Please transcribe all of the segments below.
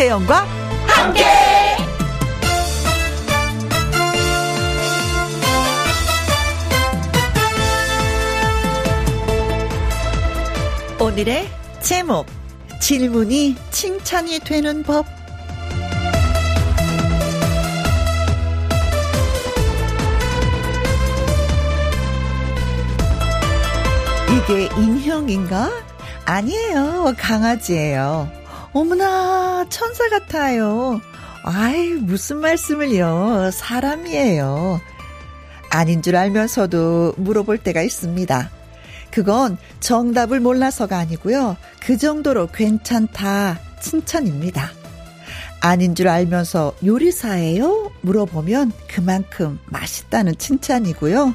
김혜영과 함께. 오늘의 제목, 질문이 칭찬이 되는 법. 이게 인형인가? 아니에요, 강아지예요. 어머나, 천사 같아요. 아이, 무슨 말씀을요, 사람이에요. 아닌 줄 알면서도 물어볼 때가 있습니다. 그건 정답을 몰라서가 아니고요, 그 정도로 괜찮다, 칭찬입니다. 아닌 줄 알면서 요리사예요? 물어보면 그만큼 맛있다는 칭찬이고요.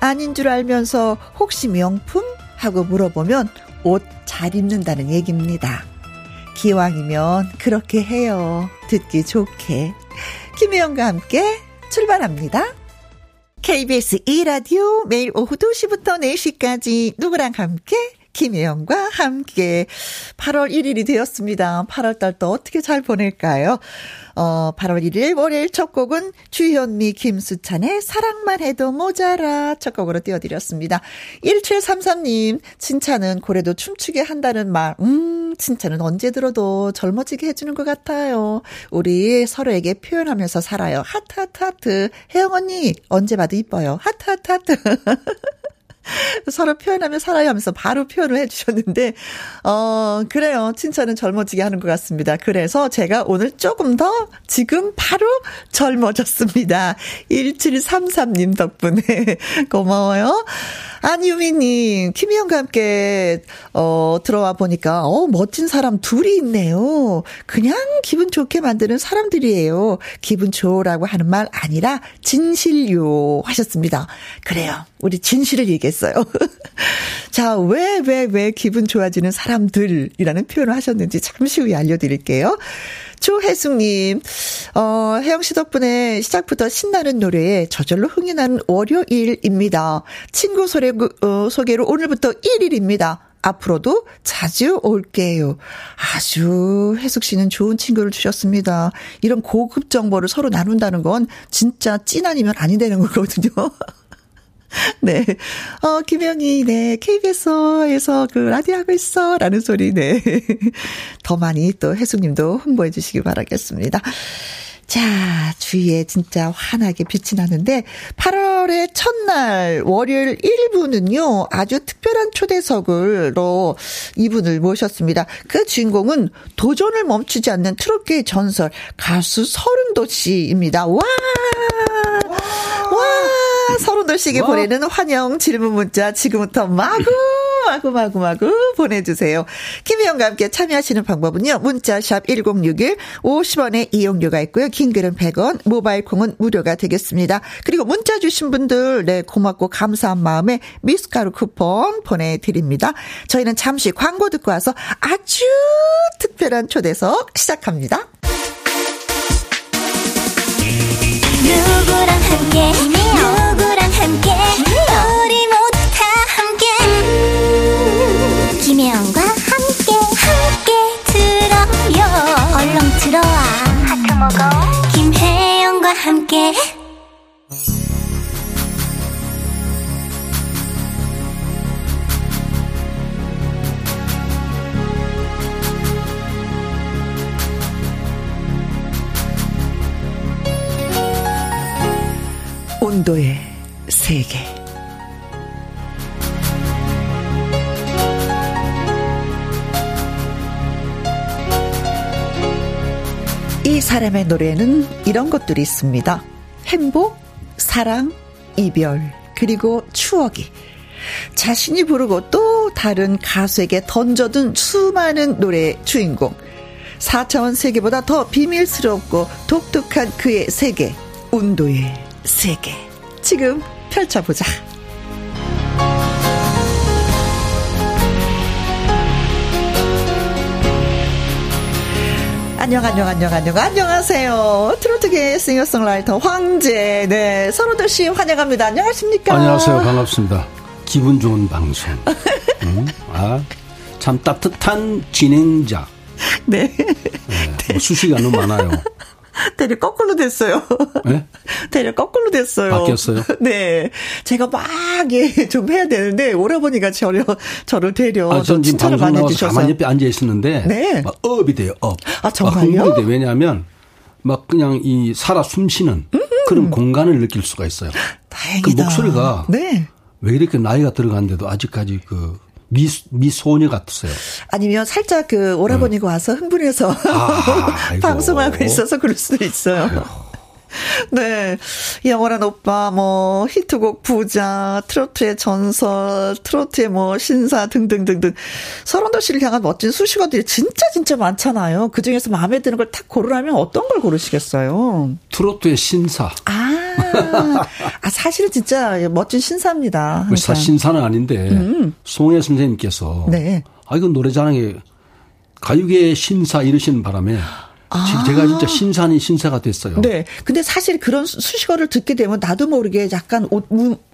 아닌 줄 알면서 혹시 명품? 하고 물어보면 옷 잘 입는다는 얘기입니다. 기왕이면 그렇게 해요. 듣기 좋게. 김혜영과 함께 출발합니다. KBS 2라디오 매일 오후 2시부터 4시까지 누구랑 함께? 김혜영과 함께. 8월 1일이 되었습니다. 8월달도 어떻게 잘 보낼까요? 8월 1일 월요일 첫 곡은 주현미 김수찬의 사랑만 해도 모자라 첫 곡으로 띄워드렸습니다. 1733님, 칭찬은 고래도 춤추게 한다는 말. 칭찬은 언제 들어도 젊어지게 해주는 것 같아요. 우리 서로에게 표현하면서 살아요. 하트 하트 하트. 혜영 언니 언제 봐도 이뻐요. 하트 하트 하트. 서로 표현하며 살아야 하면서 바로 표현을 해주셨는데, 그래요. 칭찬은 젊어지게 하는 것 같습니다. 그래서 제가 오늘 조금 더 지금 바로 젊어졌습니다. 1733님 덕분에 고마워요. 안유미님, 김희영과 함께 들어와 보니까 멋진 사람 둘이 있네요. 그냥 기분 좋게 만드는 사람들이에요. 기분 좋으라고 하는 말 아니라 진실요 하셨습니다. 그래요, 우리 진실을 얘기했어요. 자, 왜 기분 좋아지는 사람들이라는 표현을 하셨는지 잠시 후에 알려드릴게요. 조혜숙님, 혜영씨 덕분에 시작부터 신나는 노래에 저절로 흥이 나는 월요일입니다. 친구 소개로 오늘부터 1일입니다. 앞으로도 자주 올게요. 아주 혜숙 씨는 좋은 친구를 주셨습니다. 이런 고급 정보를 서로 나눈다는 건 진짜 찐 아니면 아니 되는 거거든요. 네. 김영희, 네. KBS에서 그 라디오 하고 있어. 라는 소리, 네. 더 많이 또 혜수님도 홍보해 주시기 바라겠습니다. 자, 주위에 진짜 환하게 빛이 나는데, 8월의 첫날, 월요일 1부는요, 아주 특별한 초대석으로 이분을 모셨습니다. 그 주인공은 도전을 멈추지 않는 트롯계의 전설, 가수 설운도 씨입니다. 와! 와! 설운도 씨에게 보내는 환영 질문 문자, 지금부터 마구 보내주세요. 김혜영과 함께 참여하시는 방법은요, 문자샵 1061 50원의 이용료가 있고요, 긴글은 100원, 모바일콩은 무료가 되겠습니다. 그리고 문자 주신 분들, 네, 고맙고 감사한 마음에 미숫가루 쿠폰 보내드립니다. 저희는 잠시 광고 듣고 와서 아주 특별한 초대석 시작합니다. 누구랑 함께, 누구랑 함께, 우리 모두 다 함께, 김혜영과 함께 함께 들어요. 얼렁 들어와 하트 먹어. 김혜영과 함께. 온도의 세계. 이 사람의 노래에는 이런 것들이 있습니다. 행복, 사랑, 이별, 그리고 추억이. 자신이 부르고 또 다른 가수에게 던져둔 수많은 노래의 주인공. 4차원 세계보다 더 비밀스럽고 독특한 그의 세계, 온도의 세계. 지금 펼쳐보자. 안녕하세요. 트로트계 싱어송라이터 황제, 네, 설운도 씨 환영합니다. 안녕하십니까? 안녕하세요. 반갑습니다. 기분 좋은 방송. 참 따뜻한 진행자. 네. 네. 수시가 너무 많아요. 대략 거꾸로 됐어요. 네? 대략 거꾸로 됐어요. 바뀌었어요? 네. 제가 막, 예, 좀 해야 되는데, 오라버니가 저를 데려. 아, 전 지금 방송 나와서 가만히 옆에 앉아있었는데. 네. 막 업이 돼요, 업. 아, 정말요? 업이 돼요. 왜냐하면, 막 그냥 이 살아 숨쉬는 그런 공간을 느낄 수가 있어요. 다행이다. 그 목소리가. 네. 왜 이렇게 나이가 들어갔는데도 아직까지 그. 미소녀 같았어요. 아니면 살짝 그 오라버니가 와서 흥분해서 방송하고 있어서 그럴 수도 있어요. 아이고. 네. 영원한 오빠, 뭐, 히트곡 부자, 트로트의 전설, 트로트의 뭐, 신사 등등등등. 설운도 씨를 향한 멋진 수식어들이 진짜 많잖아요. 그 중에서 마음에 드는 걸 딱 고르라면 어떤 걸 고르시겠어요? 트로트의 신사. 아, 사실은 진짜 멋진 신사입니다. 항상. 신사는 아닌데, 송해 선생님께서. 네. 아, 이건 노래자랑에 가요계의 신사 이러시는 바람에. 제가 진짜 신사는 신사가 됐어요. 네. 근데 사실 그런 수식어를 듣게 되면 나도 모르게 약간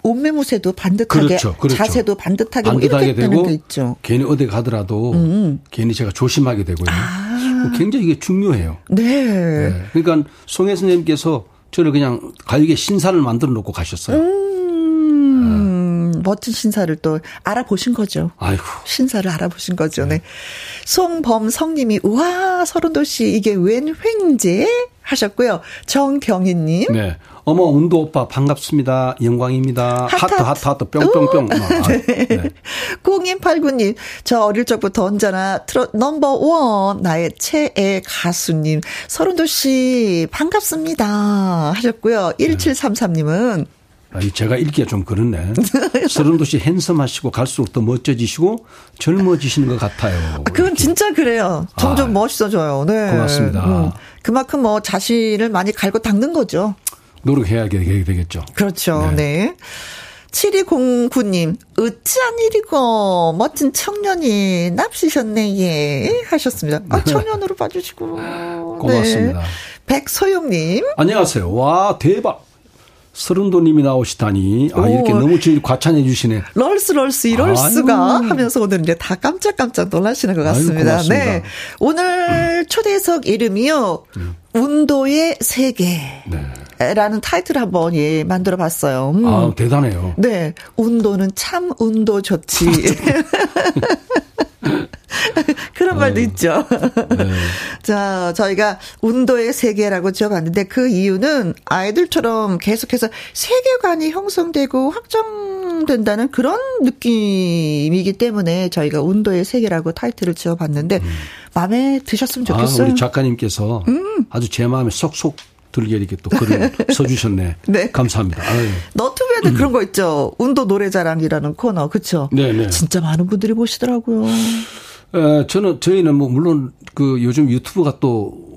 옷매무새도 반듯하게. 그렇죠. 자세도 반듯하게 되고 게 있죠. 괜히 어디 가더라도 괜히 제가 조심하게 되고요. 굉장히 이게 중요해요. 네. 그러니까 송혜 선생님께서 저를 그냥 가요계 신사를 만들어 놓고 가셨어요. 멋진 신사를 또 알아보신 거죠. 아이고. 신사를 알아보신 거죠. 네. 송범성님이 우와 설운도 씨 이게 웬 횡재 하셨고요. 정경희님. 네. 어머 운도 오빠 반갑습니다. 영광입니다. 하트 뿅뿅뿅. 네. 네. 0189님 저 어릴 적부터 언제나 넘버원 나의 최애 가수님 설운도 씨 반갑습니다 하셨고요. 1733님은. 제가 읽기가 좀 그렇네. 설운도 씨 핸섬하시고 갈수록 더 멋져지시고 젊어지시는 것 같아요. 그건 진짜 그래요. 점점 멋있어져요. 네. 고맙습니다. 그만큼 뭐 자신을 많이 갈고 닦는 거죠. 노력해야 되겠죠. 그렇죠. 네. 7209님 으짠 일이고 멋진 청년이 납시셨네 예 하셨습니다. 아, 청년으로 봐주시고. 고맙습니다. 네. 백소영님. 안녕하세요. 와 대박. 설운도님이 나오시다니. 아, 이렇게 너무 과찬해 주시네. 럴스, 이럴스가 하면서 오늘 이제 다 깜짝깜짝 놀라시는 것 같습니다. 아유, 네. 오늘 초대석 이름이요. 운도의 세계라는 타이틀을 한번 예, 만들어 봤어요. 아, 대단해요. 네. 운도는 참 운도 좋지. 그런 말도 있죠. 네. 자, 저희가 운도의 세계라고 지어봤는데 그 이유는 아이들처럼 계속해서 세계관이 형성되고 확정된다는 그런 느낌이기 때문에 저희가 운도의 세계라고 타이틀을 지어봤는데 마음에 드셨으면 좋겠어요. 아, 우리 작가님께서 아주 제 마음에 쏙쏙 들게 이렇게 또 글을 써주셨네. 네. 감사합니다. 아유. 너튜브에도 그런 거 있죠. 운도 노래자랑이라는 코너. 그렇죠? 네네. 진짜 많은 분들이 보시더라고요. 저희는 뭐 물론 그 요즘 유튜브가 또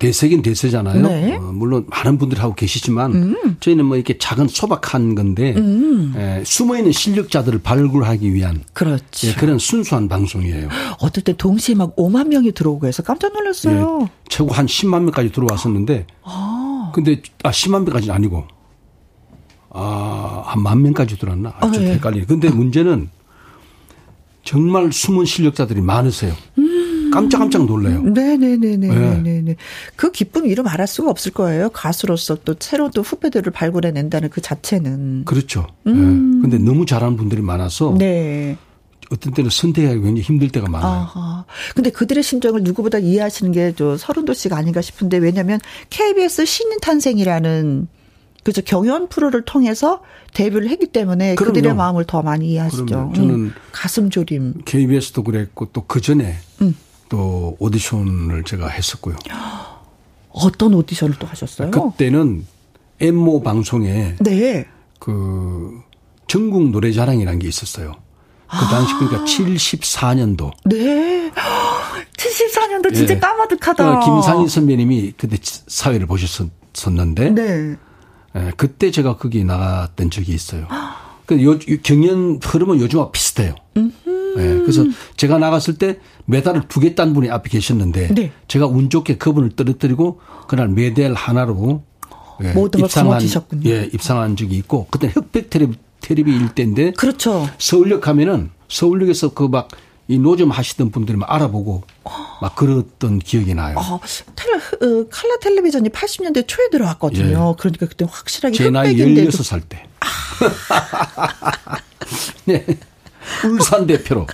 대세긴 대세잖아요. 네. 물론 많은 분들이 하고 계시지만 저희는 뭐 이렇게 작은 소박한 건데 숨어있는 실력자들을 발굴하기 위한 그렇죠. 예, 그런 순수한 방송이에요. 어떨 때 동시에 막 5만 명이 들어오고 해서 깜짝 놀랐어요. 예, 최고 한 10만 명까지 들어왔었는데 근데 10만 명까지는 아니고 한 1만 명까지 들어왔나? 좀 헷갈리네. 근데 문제는 정말 숨은 실력자들이 많으세요. 깜짝깜짝 놀라요. 네네네. 그 기쁨 이름 알할 수가 없을 거예요. 가수로서 또 새로운 또 후배들을 발굴해낸다는 그 자체는. 그렇죠. 그런데 너무 잘하는 분들이 많아서 네. 어떤 때는 선택하기 굉장히 힘들 때가 많아요. 그런데 그들의 심정을 누구보다 이해하시는 게 저 설운도 씨가 아닌가 싶은데 왜냐하면 KBS 신인 탄생이라는 그렇죠. 경연 프로를 통해서 데뷔를 했기 때문에 그럼요. 그들의 마음을 더 많이 이해하시죠. 그럼요. 저는 가슴 졸임. KBS도 그랬고 또 그전에 또 오디션을 제가 했었고요. 어떤 오디션을 또 하셨어요? 그때는 엠모 방송에 네. 그 전국 노래자랑이라는 게 있었어요. 그 당시 그러니까 74년도. 네. 74년도 진짜 네. 까마득하다. 김상희 선배님이 그때 사회를 보셨었는데 네. 그때 제가 거기 나갔던 적이 있어요. 경연 흐름은 요즘과 비슷해요. 네, 그래서 제가 나갔을 때 메달을 2개 딴 분이 앞에 계셨는데 네. 제가 운 좋게 그분을 떨어뜨리고 그날 메달 하나로 예, 모든 걸 거머쥐셨군요. 예, 입상한 적이 있고 그때 흑백 테레비 일대인데 그렇죠. 서울역 가면은 서울역에서 그 막 이 노점 하시던 분들이 막 알아보고 막 그랬던 기억이 나요. 칼라 텔레비전이 80년대 초에 들어왔거든요. 예. 그러니까 그때 확실하게 제 나이 16살 때. 네. 울산 대표로.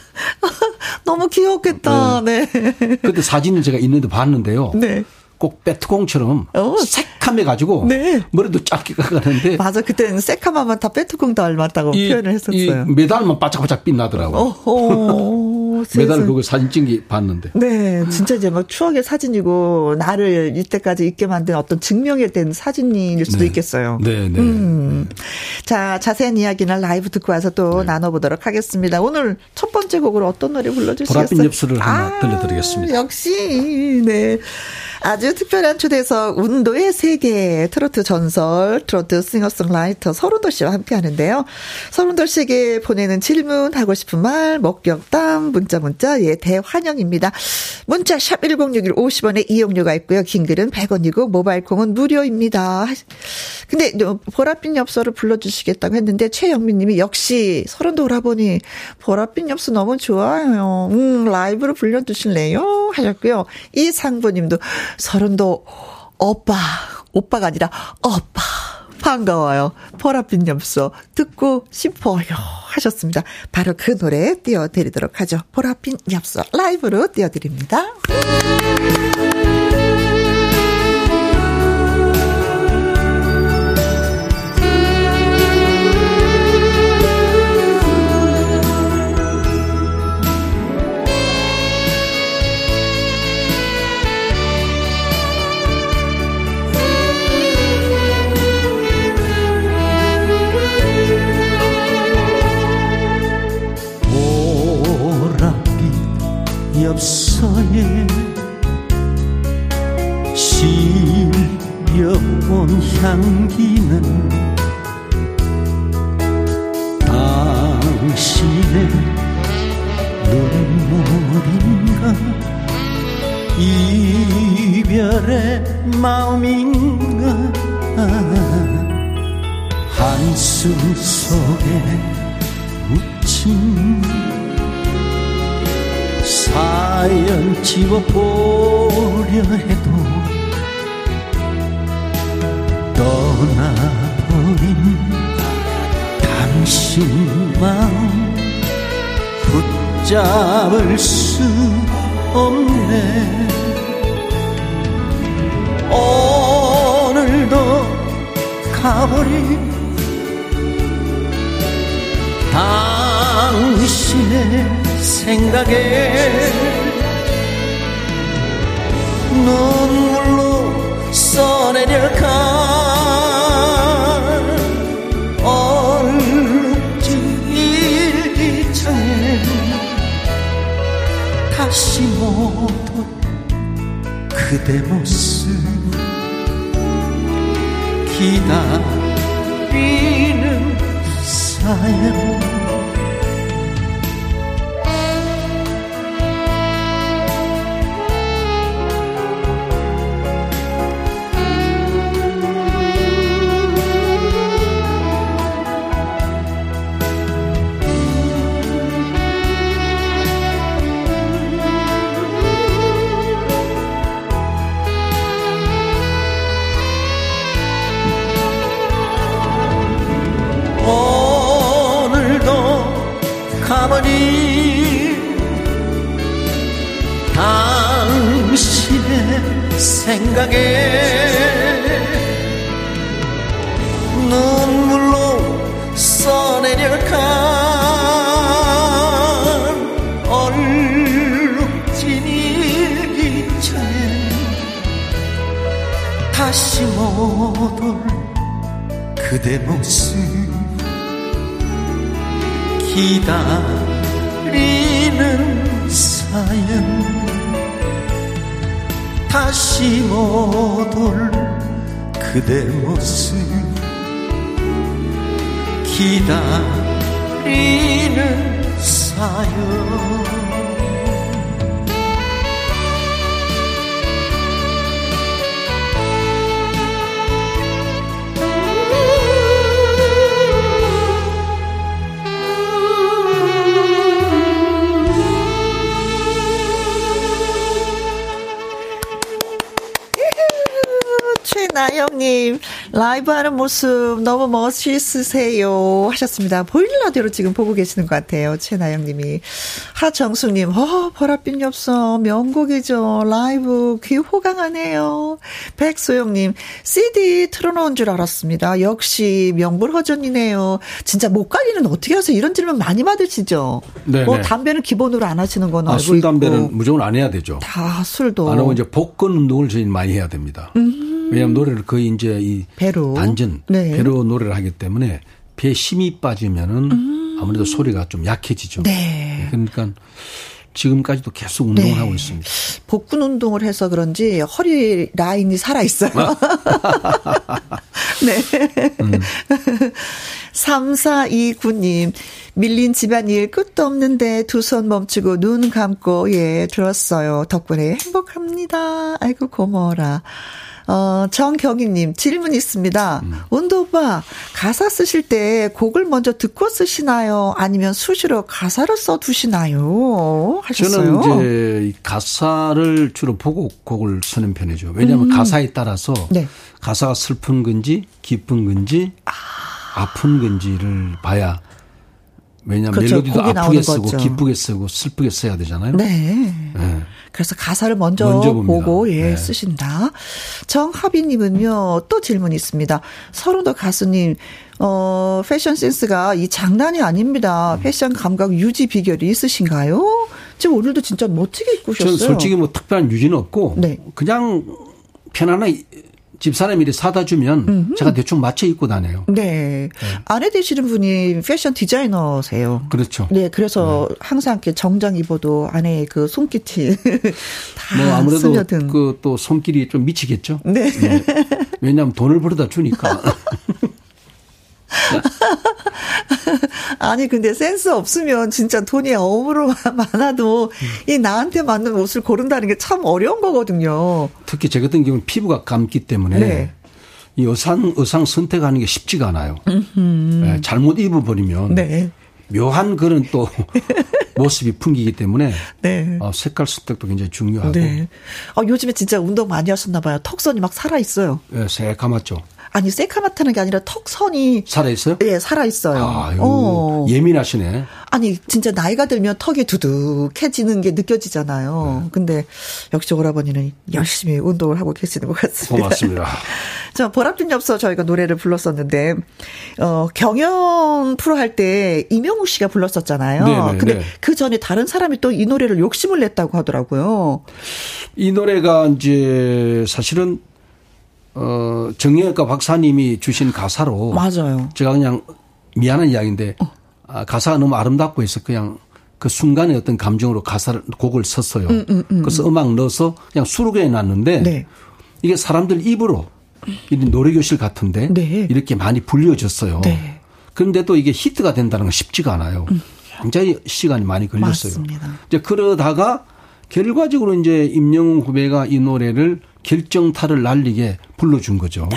너무 귀엽겠다. 네. 그때 사진을 제가 있는데 봤는데요. 네. 꼭 배트공처럼 새카매 가지고 네. 머리도 짧게 가는데 맞아 그때는 새카마만 다 배트공 닮았다고 표현을 했었어요. 이 메달만 바짝바짝 빛나더라고. 메달 그걸 사진 찍기 봤는데. 네, 진짜 이제 막 추억의 사진이고 나를 이때까지 있게 만든 어떤 증명에 된 사진일 수도 네. 있겠어요. 네, 네. 자, 자세한 이야기는 라이브 듣고 와서 또 네. 나눠보도록 하겠습니다. 오늘 첫 번째 곡으로 어떤 노래 불러주시겠어요? 보랏빛 엽서를 하나 들려드리겠습니다. 역시 네. 아주 특별한 초대석 운도의 세계 트로트 전설 트로트 싱어송라이터 설운도 씨와 함께하는데요. 설운도 씨에게 보내는 질문 하고 싶은 말 목격담 문자 예 대환영입니다. 문자 샵 1061 50원에 이용료가 있고요. 긴 글은 100원이고 모바일콩은 무료입니다. 근데 보랏빛 엽서를 불러주시겠다고 했는데 최영민님이 역시 설운도 오라버니 보랏빛 엽서 너무 좋아요. 라이브로 불러주실래요? 하셨고요. 이상부님도 설운도 오빠가 아니라 오빠 반가워요. 보랏빛 엽서 듣고 싶어요 하셨습니다. 바로 그 노래 띄워드리도록 하죠. 보랏빛 엽서 라이브로 띄워드립니다. 엽서에 실려온 향기는 당신의 눈물인가 이별의 마음인가 한숨 속에 묻힌 사연 지워보려 해도 떠나버린 당신 마음 붙잡을 수 없네. 오늘도 가버린 당신의 생각에 눈물로 써내려간 얼룩진 일기장에 다시 보던 그대 모습 기다리는 사연 생각에 눈물로 써내려간 얼룩진 일기장에 다시 못 올 그대 모습 기다리는 사연 다시 못 올 그대 모습 기다리는 사연 나영님 라이브하는 모습 너무 멋있으세요 하셨습니다. 보이는 라디오로 지금 보고 계시는 것 같아요. 최나영님이. 하정숙님 보랏빛 엽서 명곡이죠. 라이브 귀 호강하네요. 백소영님 CD 틀어놓은 줄 알았습니다. 역시 명불허전이네요. 진짜 못 가리는 어떻게 하세요? 이런 질문 많이 받으시죠? 네네. 뭐 담배는 기본으로 안 하시는 건 알고 있고. 술 담배는 무조건 안 해야 되죠. 다 술도. 안 하고 이제 복근 운동을 저희는 많이 해야 됩니다. 왜냐하면 노래를 거의 이제 이 배로. 반전, 네. 배로 노래를 하기 때문에 배에 힘이 빠지면은 아무래도 소리가 좀 약해지죠. 네. 그러니까 지금까지도 계속 운동을 네. 하고 있습니다. 복근 운동을 해서 그런지 허리 라인이 살아있어요. 네. 3429님. 밀린 집안일 끝도 없는데 두 손 멈추고 눈 감고 예 들었어요. 덕분에 행복합니다. 아이고 고마워라. 정경희님 질문 있습니다. 운도 오빠 가사 쓰실 때 곡을 먼저 듣고 쓰시나요? 아니면 수시로 가사를 써두시나요? 하셨어요. 저는 이제 가사를 주로 보고 곡을 쓰는 편이죠. 왜냐하면 가사에 따라서 네. 가사가 슬픈 건지 기쁜 건지 아픈 건지를 봐야. 왜냐하면 그렇죠. 멜로디도 아프게 쓰고 거죠. 기쁘게 쓰고 슬프게 써야 되잖아요. 네. 네. 그래서 가사를 먼저 보고 예 네. 쓰신다. 정하빈님은요. 또 질문이 있습니다. 설운도 가수님. 패션 센스가 이 장난이 아닙니다. 패션 감각 유지 비결이 있으신가요? 지금 오늘도 진짜 멋지게 입고 오셨어요. 저는 솔직히 뭐 특별한 유지는 없고 네. 그냥 편안하게. 집사람이 사다 주면 제가 대충 맞춰 입고 다녀요. 네. 아내 되시는 분이 패션 디자이너세요. 그렇죠. 네. 그래서 항상 이렇게 정장 입어도 아내의 그 손길이 다 뭐 아무래도 스며든. 그 또 손길이 좀 미치겠죠. 네. 네. 왜냐하면 돈을 벌어다 주니까. 아니 근데 센스 없으면 진짜 돈이 어무로 많아도 이 나한테 맞는 옷을 고른다는 게 참 어려운 거거든요. 특히 저 같은 경우는 피부가 감기 때문에 네. 이 의상 선택하는 게 쉽지가 않아요. 네, 잘못 입어버리면 네. 묘한 그런 또 모습이 풍기기 때문에 네. 색깔 선택도 굉장히 중요하고 네. 요즘에 진짜 운동 많이 하셨나 봐요. 턱선이 막 살아있어요. 네, 새까맣죠. 아니 새카맣다는 게 아니라 턱선이 살아있어요? 예, 살아있어요. 아유, 예민하시네. 아니 진짜 나이가 들면 턱이 두둑해지는 게 느껴지잖아요. 네. 근데 역시 오라버니는 열심히 운동을 하고 계시는 것 같습니다. 고맙습니다. 자, 보랏빛 엽서 저희가 노래를 불렀었는데 경연 프로 할 때 임영욱 씨가 불렀었잖아요. 네네, 근데 네네. 그 전에 다른 사람이 또 이 노래를 욕심을 냈다고 하더라고요. 이 노래가 이제 사실은 정형외과 박사님이 주신 가사로. 맞아요. 제가 그냥 미안한 이야기인데, 가사가 너무 아름답고 해서 그냥 그 순간의 어떤 감정으로 곡을 썼어요. 그래서 음악 넣어서 그냥 수록에 놨는데, 네. 이게 사람들 입으로, 이런 노래교실 같은데, 네. 이렇게 많이 불려졌어요. 네. 그런데 또 이게 히트가 된다는 건 쉽지가 않아요. 굉장히 시간이 많이 걸렸어요. 맞습니다. 이제 그러다가 결과적으로 이제 임영웅 후배가 이 노래를 결정타를 날리게 불러준 거죠. 야,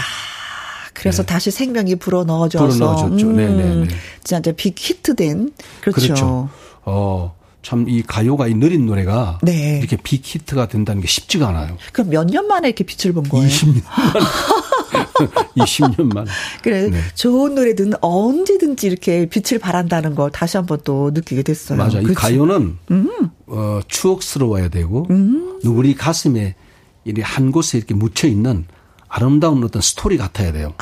그래서 네. 다시 생명이 불어넣어져서. 불어넣어졌죠. 네네네. 진짜 이제 빅히트된. 그렇죠. 그렇죠. 참 이 가요가 이 느린 노래가 네. 이렇게 빅히트가 된다는 게 쉽지가 않아요. 그럼 몇 년 만에 이렇게 빛을 본 거예요? 20년 만에. 20년 만에. 그래 네. 좋은 노래든 언제든지 이렇게 빛을 발한다는 걸 다시 한번 또 느끼게 됐어요. 맞아. 그치? 이 가요는 추억스러워야 되고 우리 가슴에 이 한 곳에 이렇게 묻혀 있는 아름다운 어떤 스토리 같아야 돼요.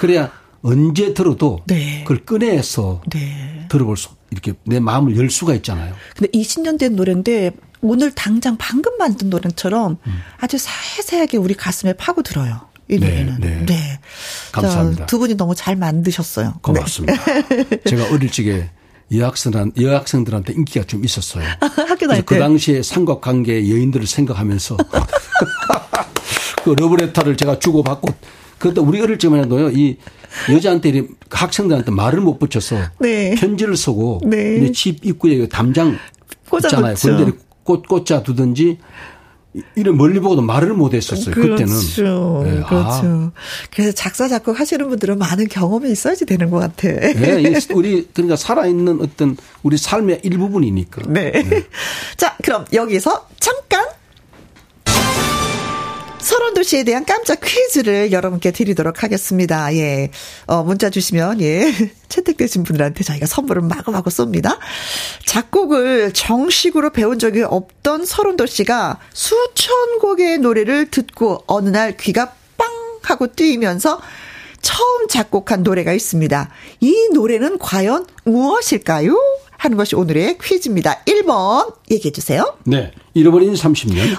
그래야 언제 들어도 네. 그걸 꺼내서 네. 들어볼 수 이렇게 내 마음을 열 수가 있잖아요. 근데 20년 된 노래인데 오늘 당장 방금 만든 노래처럼 아주 세세하게 우리 가슴에 파고 들어요. 이 노래는. 네, 네. 네. 감사합니다. 두 분이 너무 잘 만드셨어요. 고맙습니다. 네. 제가 어릴 적에 여학생들한테 인기가 좀 있었어요. 학교 다닐 때. 그 당시에 삼각관계 여인들을 생각하면서 그 러브레터를 제가 주고받고 그것도 우리 어릴 적만 해도요. 이 여자한테 학생들한테 말을 못 붙여서 네. 편지를 쓰고 네. 집 입구에 담장 있잖아요. 그런데 꽂아 두든지. 이런 멀리 보고도 말을 못 했었어요. 그렇죠. 그때는. 네. 그렇죠. 그래서 작사 작곡 하시는 분들은 많은 경험이 있어야지 되는 것 같아. 네. 우리 그러니까 살아있는 어떤 우리 삶의 일부분이니까. 네. 네. 자 그럼 여기서 잠깐. 설운도시에 대한 깜짝 퀴즈를 여러분께 드리도록 하겠습니다. 예. 문자 주시면, 예. 채택되신 분들한테 저희가 선물을 마구마구 쏩니다. 작곡을 정식으로 배운 적이 없던 설운도 씨가 수천 곡의 노래를 듣고 어느 날 귀가 빵 하고 뛰면서 처음 작곡한 노래가 있습니다. 이 노래는 과연 무엇일까요? 하는 것이 오늘의 퀴즈입니다. 1번 얘기해 주세요. 네. 잃어버린 30년.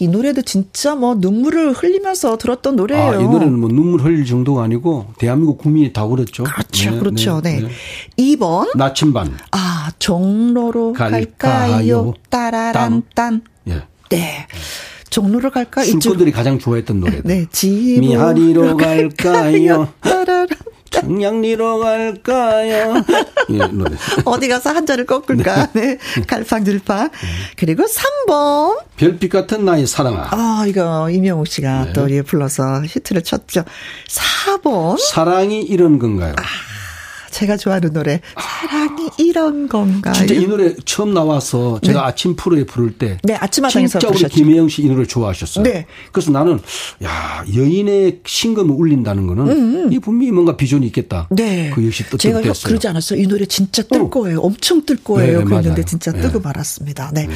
이 노래도 진짜 뭐 눈물을 흘리면서 들었던 노래예요. 이 노래는 뭐 눈물 흘릴 정도가 아니고 대한민국 국민이 다 울었죠. 그렇죠. 네, 그렇죠. 네. 네. 네. 2번. 나침반. 종로로 갈까요? 따라란 딴. 네. 네. 종로로 갈까요? 술꾼들이 가장 좋아했던 노래. 네. 미하리로 갈까요? 따라란. 청량리로 갈까요? 예, 노래. 어디 가서 한 잔을 꺾을까? 네. 갈팡질팡. 그리고 3번. 별빛 같은 나의 사랑아. 이거 임영욱 씨가 네. 또 예, 불러서 히트를 쳤죠. 4번. 사랑이 이런 건가요? 제가 좋아하는 노래. 사랑이 이런 건가요? 진짜 이 노래 처음 나와서 제가 네. 아침 프로에 부를 때. 네, 아침마당에서 부르셨죠. 진짜 우리 김혜영 씨 이 노래를 좋아하셨어요. 네. 그래서 나는, 여인의 신금을 울린다는 거는 이 분명히 뭔가 비전이 있겠다. 네. 그 역시 또 제가 됐어요. 그러지 않았어요. 이 노래 진짜 뜰 거예요. 엄청 뜰 거예요. 네, 그랬는데 맞아요. 진짜 뜨고 말았습니다. 네.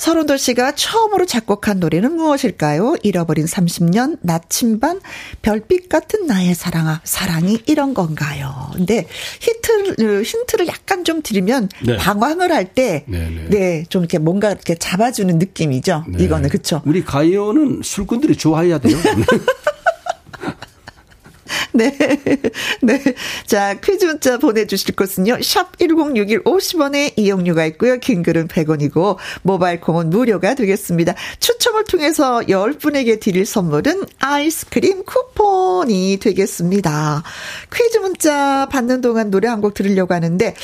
설운도 씨가 처음으로 작곡한 노래는 무엇일까요? 잃어버린 30년, 나침반, 별빛 같은 나의 사랑아, 사랑이 이런 건가요? 근데 힌트를 약간 좀 드리면 네. 방황을 할 때 네, 좀 이렇게 뭔가 이렇게 잡아주는 느낌이죠. 네. 이거는 그렇죠. 우리 가요는 술꾼들이 좋아해야 돼요. 네. 네. 자, 퀴즈 문자 보내주실 곳은요. 샵 1061 50원에 이용료가 있고요. 긴 글은 100원이고 모바일 콩은 무료가 되겠습니다. 추첨을 통해서 10분에게 드릴 선물은 아이스크림 쿠폰이 되겠습니다. 퀴즈 문자 받는 동안 노래 한 곡 들으려고 하는데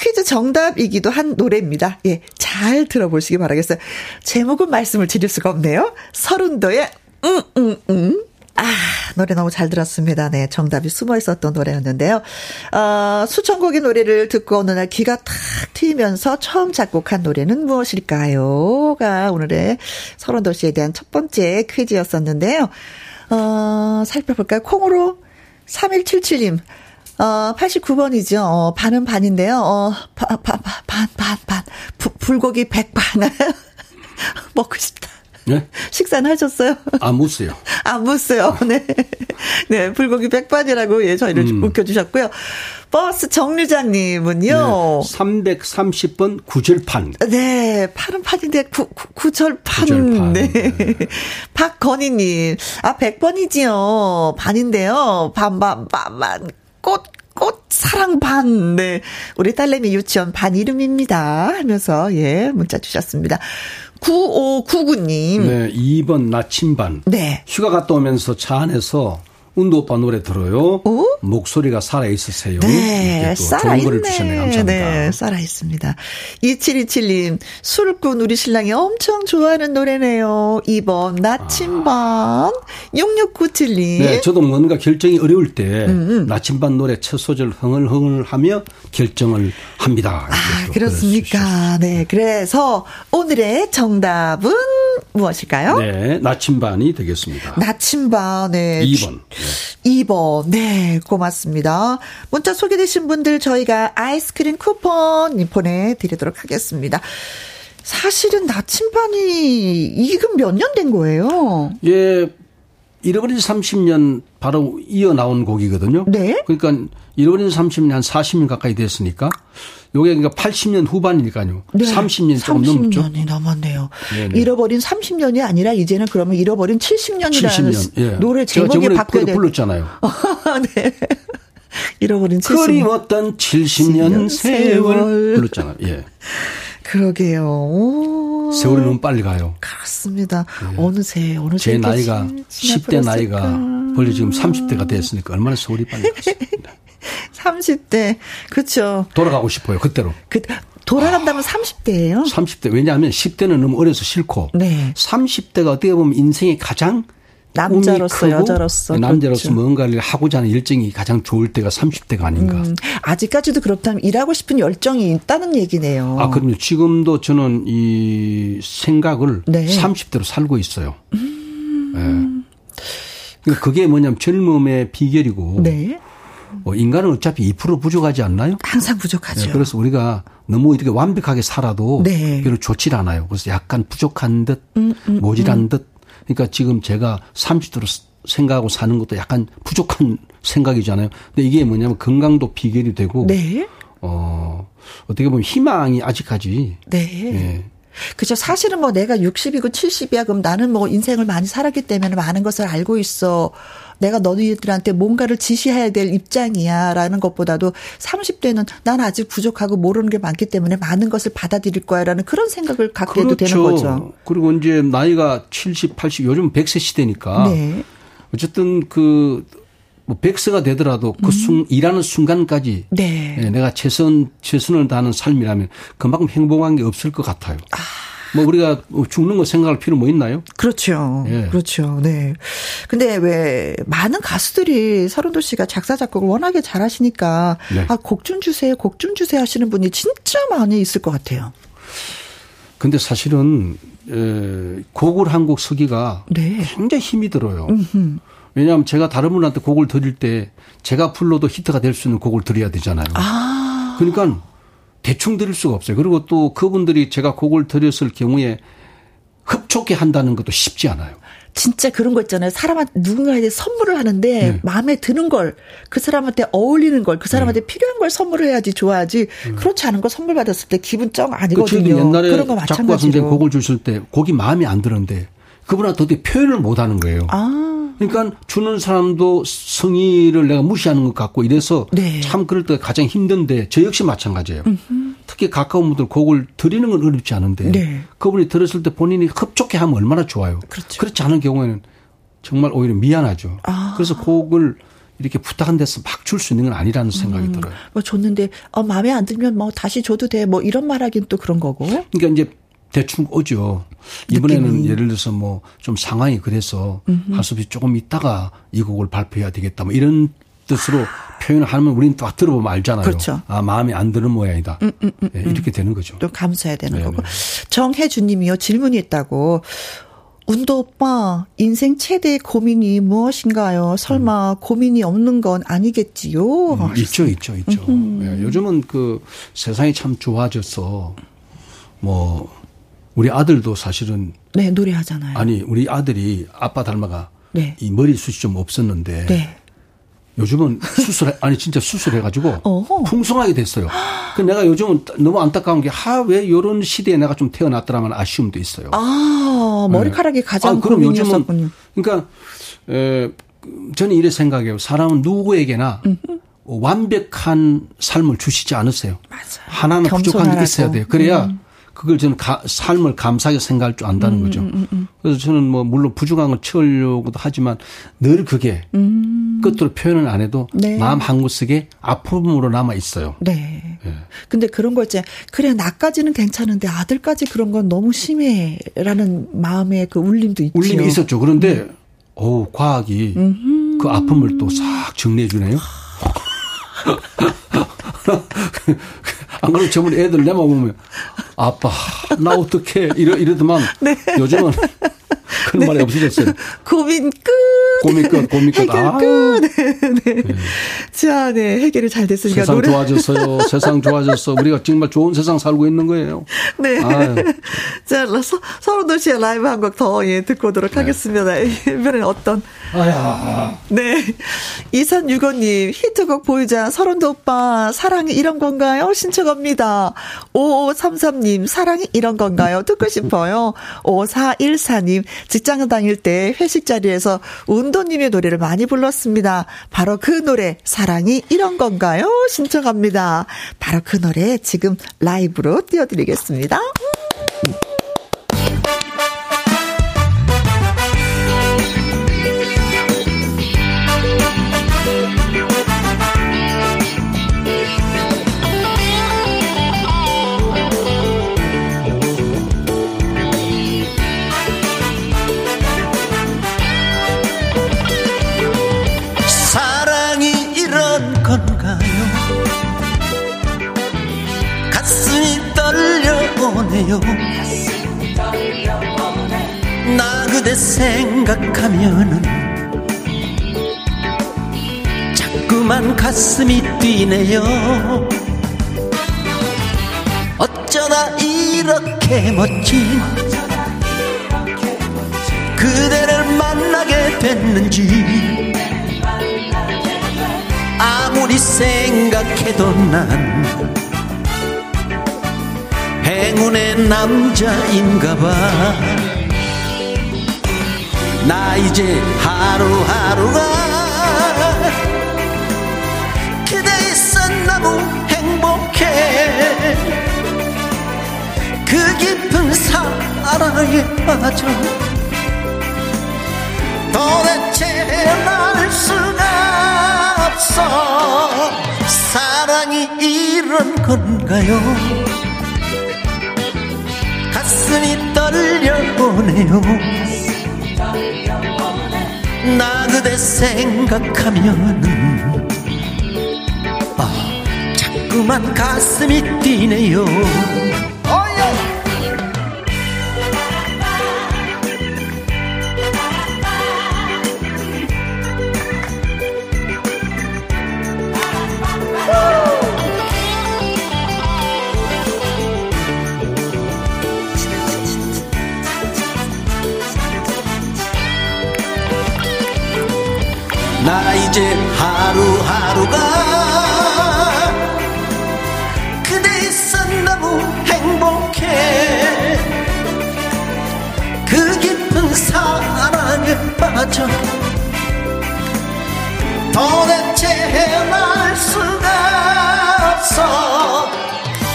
퀴즈 정답이기도 한 노래입니다. 예, 잘 들어보시기 바라겠어요. 제목은 말씀을 드릴 수가 없네요. 설운도의 노래 너무 잘 들었습니다. 네, 정답이 숨어 있었던 노래였는데요. 수천 곡의 노래를 듣고 어느 날 귀가 탁 트이면서 처음 작곡한 노래는 무엇일까요?가 오늘의 설운도 씨에 대한 첫 번째 퀴즈였었는데요. 살펴볼까요? 콩으로 3177님. 89번이죠. 반은 반인데요. 반. 불고기 100반. 먹고 싶다. 네? 식사는 하셨어요? 안 묻어요. 네. 네, 불고기 백반이라고 예, 저희를 웃겨주셨고요. 버스 정류장님은요. 네, 330번 구절판. 네, 팔은 판인데 구절판. 네. 네. 박건희님. 100번이지요. 반인데요. 반만. 꽃사랑 반. 네. 우리 딸내미 유치원 반 이름입니다. 하면서, 예, 문자 주셨습니다. 9599님. 네, 2번 나침반. 네. 휴가 갔다 오면서 차 안에서 운도 오빠 노래 들어요. 오? 목소리가 살아있으세요. 네, 살아있네. 감사합니다. 네, 살아있습니다. 2727님, 술꾼 우리 신랑이 엄청 좋아하는 노래네요. 2번 나침반. 6697님. 네, 저도 뭔가 결정이 어려울 때 나침반 노래 첫 소절 흥얼흥얼 하며 결정을 합니다. 그렇습니까. 네, 그래서 오늘의 정답은 무엇일까요? 네, 나침반이 되겠습니다. 나침반. 네. 2번. 네. 2번. 네, 고맙습니다. 문자 소개되신 분들 저희가 아이스크림 쿠폰 보내드리도록 하겠습니다. 사실은 나침반이 이게 몇 년 된 거예요? 예, 잃어버린 30년 바로 이어나온 곡이거든요. 네. 그러니까 잃어버린 30년 한 40년 가까이 됐으니까 요게 그러니까 80년 후반이니까요. 네. 30년 조금 넘죠. 30년이 남았네요. 네네. 잃어버린 30년이 아니라 이제는 그러면 잃어버린 70년이라는 70년. 예. 노래 제목이 바뀌어야 돼요. 불렀잖아요. 네. 잃어버린 70년. 그리웠던 70년 세월. 불렀잖아요. 예. 그러게요. 오. 세월이 너무 빨리 가요. 그렇습니다. 예. 어느새 제 나이가 10대 나이가 벌써 지금 30대가 됐으니까 얼마나 세월이 빨리 갔습니다. 30대 그렇죠. 돌아가고 싶어요. 그때로. 돌아간다면 30대예요? 30대. 왜냐하면 10대는 너무 어려서 싫고 네. 30대가 어떻게 보면 인생의 가장 남자로서 여자로서 남자로서 그렇죠. 뭔가를 하고자 하는 열정이 가장 좋을 때가 30대가 아닌가. 아직까지도 그렇다면 일하고 싶은 열정이 있다는 얘기네요. 그럼요. 지금도 저는 이 생각을 네. 30대로 살고 있어요. 네. 그게 뭐냐면 젊음의 비결이고 네. 인간은 어차피 2% 부족하지 않나요? 항상 부족하죠. 네, 그래서 우리가 너무 이렇게 완벽하게 살아도 네. 별로 좋지 않아요. 그래서 약간 부족한 듯 모질한 듯. 그러니까 지금 제가 30도로 생각하고 사는 것도 약간 부족한 생각이잖아요. 근데 이게 뭐냐면 건강도 비결이 되고 네. 어떻게 보면 희망이 아직까지. 네. 네. 그죠. 사실은 뭐 내가 60이고 70이야. 그럼 나는 뭐 인생을 많이 살았기 때문에 많은 것을 알고 있어. 내가 너희들한테 뭔가를 지시해야 될 입장이야. 라는 것보다도 30대는 난 아직 부족하고 모르는 게 많기 때문에 많은 것을 받아들일 거야. 라는 그런 생각을 갖게 해도 그렇죠. 되는 거죠. 그리고 이제 나이가 70, 80, 요즘 100세 시대니까. 네. 어쨌든 그, 뭐 100세가 되더라도 그 일하는 순간까지 네. 예, 내가 최선을 다하는 삶이라면 그만큼 행복한 게 없을 것 같아요. 아. 뭐 우리가 죽는 거 생각할 필요 뭐 있나요? 그렇죠. 예. 그렇죠. 네. 근데 왜 많은 가수들이 설운도 씨가 작사 작곡을 워낙에 잘하시니까 네. 아, 곡 좀 주세요, 곡 좀 주세요 하시는 분이 진짜 많이 있을 것 같아요. 근데 사실은 곡을 한 곡 쓰기가 네. 굉장히 힘이 들어요. 왜냐하면 제가 다른 분한테 곡을 드릴 때 제가 불러도 히트가 될 수 있는 곡을 드려야 되잖아요. 아. 그러니까 대충 드릴 수가 없어요. 그리고 또 그분들이 제가 곡을 드렸을 경우에 흡족해 한다는 것도 쉽지 않아요. 진짜 그런 거 있잖아요. 사람한테 누군가에게 선물을 하는데 네. 마음에 드는 걸, 그 사람한테 어울리는 걸, 그 사람한테 네. 필요한 걸 선물을 해야지 좋아하지 그렇지 않은 거 선물 받았을 때 기분 쩡 아니거든요. 그 옛날에 그런 거 마찬가지로. 작곡가 선생님 곡을 주실 때 곡이 마음에 안 드는데 그분한테 어떻게 표현을 못하는 거예요. 아. 그러니까 주는 사람도 성의를 내가 무시하는 것 같고 이래서 네. 참 그럴 때가 가장 힘든데 저 역시 마찬가지예요. 특히 가까운 분들 곡을 드리는 건 어렵지 않은데 네. 그분이 들었을 때 본인이 흡족해 하면 얼마나 좋아요. 그렇죠. 그렇지 않은 경우에는 정말 오히려 미안하죠. 아. 그래서 곡을 이렇게 부탁한 데서 막 줄 수 있는 건 아니라는 생각이 들어요. 뭐 줬는데 마음에 안 들면 뭐 다시 줘도 돼 뭐 이런 말하긴 또 그런 거고. 그러니까 이제 대충 오죠. 이번에는 느낌이. 예를 들어서 뭐 좀 상황이 그래서 할 수 없이 조금 있다가 이 곡을 발표해야 되겠다. 뭐 이런 뜻으로 표현을 하면 우리는 딱 들어보면 알잖아요. 그렇죠. 아, 마음에 안 드는 모양이다. 네, 이렇게 되는 거죠. 또 감수해야 되는 네네. 거고. 정혜준 님이요. 질문이 있다고. 운도 오빠 인생 최대의 고민이 무엇인가요? 설마 고민이 없는 건 아니겠지요? 있죠. 네, 요즘은 그 세상이 참 좋아져서 뭐 우리 아들도 사실은 네 노래하잖아요. 아니 우리 아들이 아빠 닮아가 네. 이 머리숱이 좀 없었는데 네. 요즘은 진짜 수술해가지고 어허. 풍성하게 됐어요. 그 내가 요즘은 너무 안타까운 게 왜 이런 시대에 내가 좀 태어났더라면 아쉬움도 있어요. 아 머리카락이 네. 가장 고민이었었군요. 그러니까 저는 이래 생각해요. 사람은 누구에게나 완벽한 삶을 주시지 않으세요. 맞아. 하나는 부족한 게 있어야 돼요. 그래야. 그걸 저는 삶을 감사하게 생각할 줄 안다는 거죠. 그래서 저는 뭐 물론 부족한 걸 채우려고도 하지만 늘 그게 끝으로 표현은 안 해도 네. 마음 한 구석에 아픔으로 남아 있어요. 네. 네. 근데 그런 거 있지. 그래 나까지는 괜찮은데 아들까지 그런 건 너무 심해라는 마음의 그 울림도 있죠. 울림이 있었죠. 그런데 오 과학이 그 아픔을 또 싹 정리해 주네요. 안 그러면 저번에 애들 내만 보면 아빠 나 어떡해 이러더만 네. 요즘은 그런 네. 말이 없어졌어요. 고민 끝. 해결 끝. 네. 네. 자, 네. 해결이 잘 됐으니까. 세상 노래. 좋아졌어요. 세상 좋아졌어. 우리가 정말 좋은 세상 살고 있는 거예요. 네. 아유. 자, 설운도 씨의 라이브 한 곡 더 예, 듣고 오도록 네. 하겠습니다. 이번엔 어떤. 아야. 네. 2365님, 히트곡 보이자. 설운도 오빠, 사랑이 이런 건가요? 신청합니다. 5533님, 사랑이 이런 건가요? 듣고 싶어요. 5414님, 직장 다닐 때 회식 자리에서 운도님의 노래를 많이 불렀습니다. 바로 그 노래 사랑이 이런 건가요? 신청합니다. 바로 그 노래 지금 라이브로 띄워드리겠습니다. 가슴이 떨려오네요. 나 그대 생각하면은 자꾸만 가슴이 뛰네요. 어쩌다 이렇게 멋진 그대를 만나게 됐는지 아무리 생각해도 난 행운의 남자인가봐. 나 이제 하루하루가 그대 있어 너무 행복해. 그 깊은 사랑에 빠져 도대체 알 수가 없어. 사랑이 이런 건가요? 가슴이 떨려오네요. 나 그대 생각하면은 자꾸만 가슴이 뛰네요. 나 이제 하루하루가 그대 있어 너무 행복해. 그 깊은 사랑에 빠져 도대체 헤맬 수가 없어.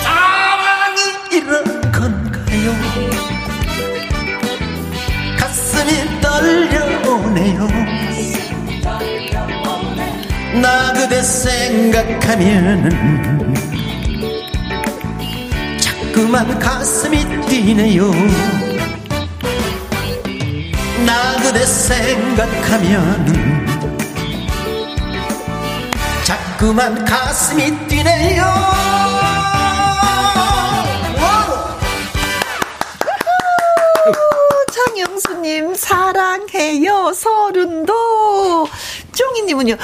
사랑이 이런 건가요? 가슴이 떨려오네요. 나 그대 생각하면 자꾸만 가슴이 뛰네요. 나 그대 생각하면 자꾸만 가슴이 뛰네요. 장영수님 사랑해요 설운도. 종이님은요,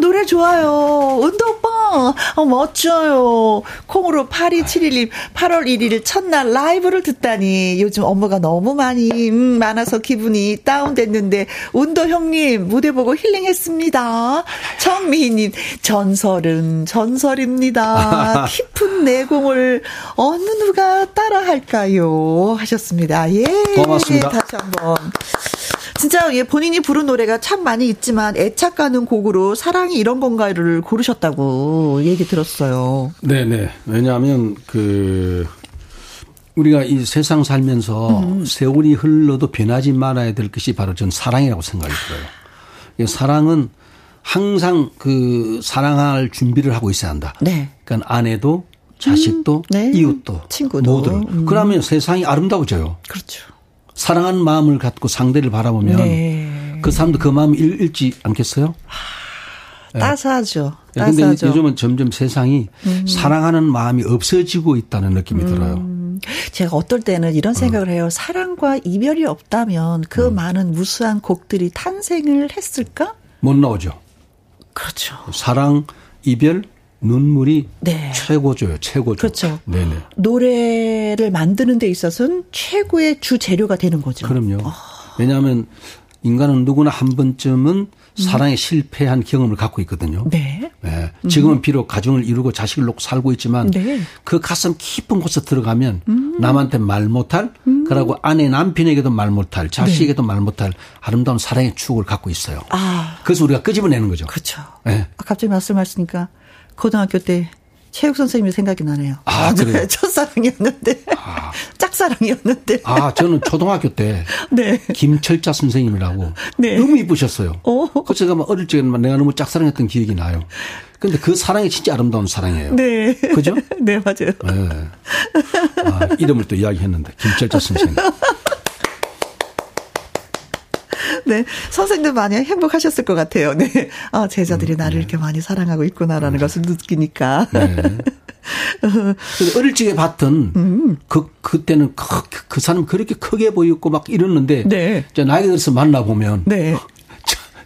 노래 좋아요. 운도 오빠, 멋져요. 콩으로 8271님, 8월 1일 첫날 라이브를 듣다니. 요즘 업무가 너무 많이, 많아서 기분이 다운됐는데, 운도 형님, 무대 보고 힐링했습니다. 정미희님, 전설은 전설입니다. 깊은 내공을 어느 누가 따라할까요? 하셨습니다. 예. 고맙습니다. 다시 한 번. 진짜 예, 본인이 부른 노래가 참 많이 있지만 애착가는 곡으로 사랑이 이런 건가를 고르셨다고 얘기 들었어요. 네네. 왜냐하면 그 우리가 이 세상 살면서 세월이 흘러도 변하지 말아야 될 것이 바로 전 사랑이라고 생각이 들어요. 사랑은 항상 그 사랑할 준비를 하고 있어야 한다. 네. 그러니까 아내도 자식도 네. 이웃도 친구도 모두를. 그러면 세상이 아름다워져요. 그렇죠. 사랑하는 마음을 갖고 상대를 바라보면 네. 그 사람도 그 마음을 잃지 않겠어요? 네. 따스하죠. 그런데 네. 요즘은 점점 세상이 사랑하는 마음이 없어지고 있다는 느낌이 들어요. 제가 어떨 때는 이런 생각을 해요. 사랑과 이별이 없다면 그 많은 무수한 곡들이 탄생을 했을까? 못 나오죠. 그렇죠. 사랑, 이별, 눈물이 네. 최고죠. 최고죠. 그렇죠. 네네. 노래를 만드는 데 있어서는 최고의 주재료가 되는 거죠. 그럼요. 어. 왜냐하면 인간은 누구나 한 번쯤은 사랑에 실패한 경험을 갖고 있거든요. 네. 네. 지금은 비록 가정을 이루고 자식을 놓고 살고 있지만 네. 그 가슴 깊은 곳에 들어가면 남한테 말 못할 그리고 아내 남편에게도 말 못할 자식에게도 네. 말 못할 아름다운 사랑의 추억을 갖고 있어요. 아. 그래서 우리가 끄집어내는 거죠. 그렇죠. 네. 갑자기 말씀하시니까 고등학교 때 체육 선생님이 생각이 나네요. 아, 그래요? 첫사랑이었는데. 아. 짝사랑이었는데. 아, 저는 초등학교 때. 네. 김철자 선생님이라고. 네. 너무 이쁘셨어요. 그래서 제가 막 어릴 적에는 내가 너무 짝사랑했던 기억이 나요. 근데 그 사랑이 진짜 아름다운 사랑이에요. 네. 그죠? 네, 맞아요. 네. 아, 이름을 또 이야기했는데. 김철자 선생님. 네. 선생님들 많이 행복하셨을 것 같아요. 네. 아, 제자들이 나를 이렇게 많이 사랑하고 있구나라는 것을 느끼니까. 네. 어릴 적에 봤던 그때는 그 사람 그렇게 크게 보였고 막 이러는데 네. 이제 나이가 들어서 만나보면 네.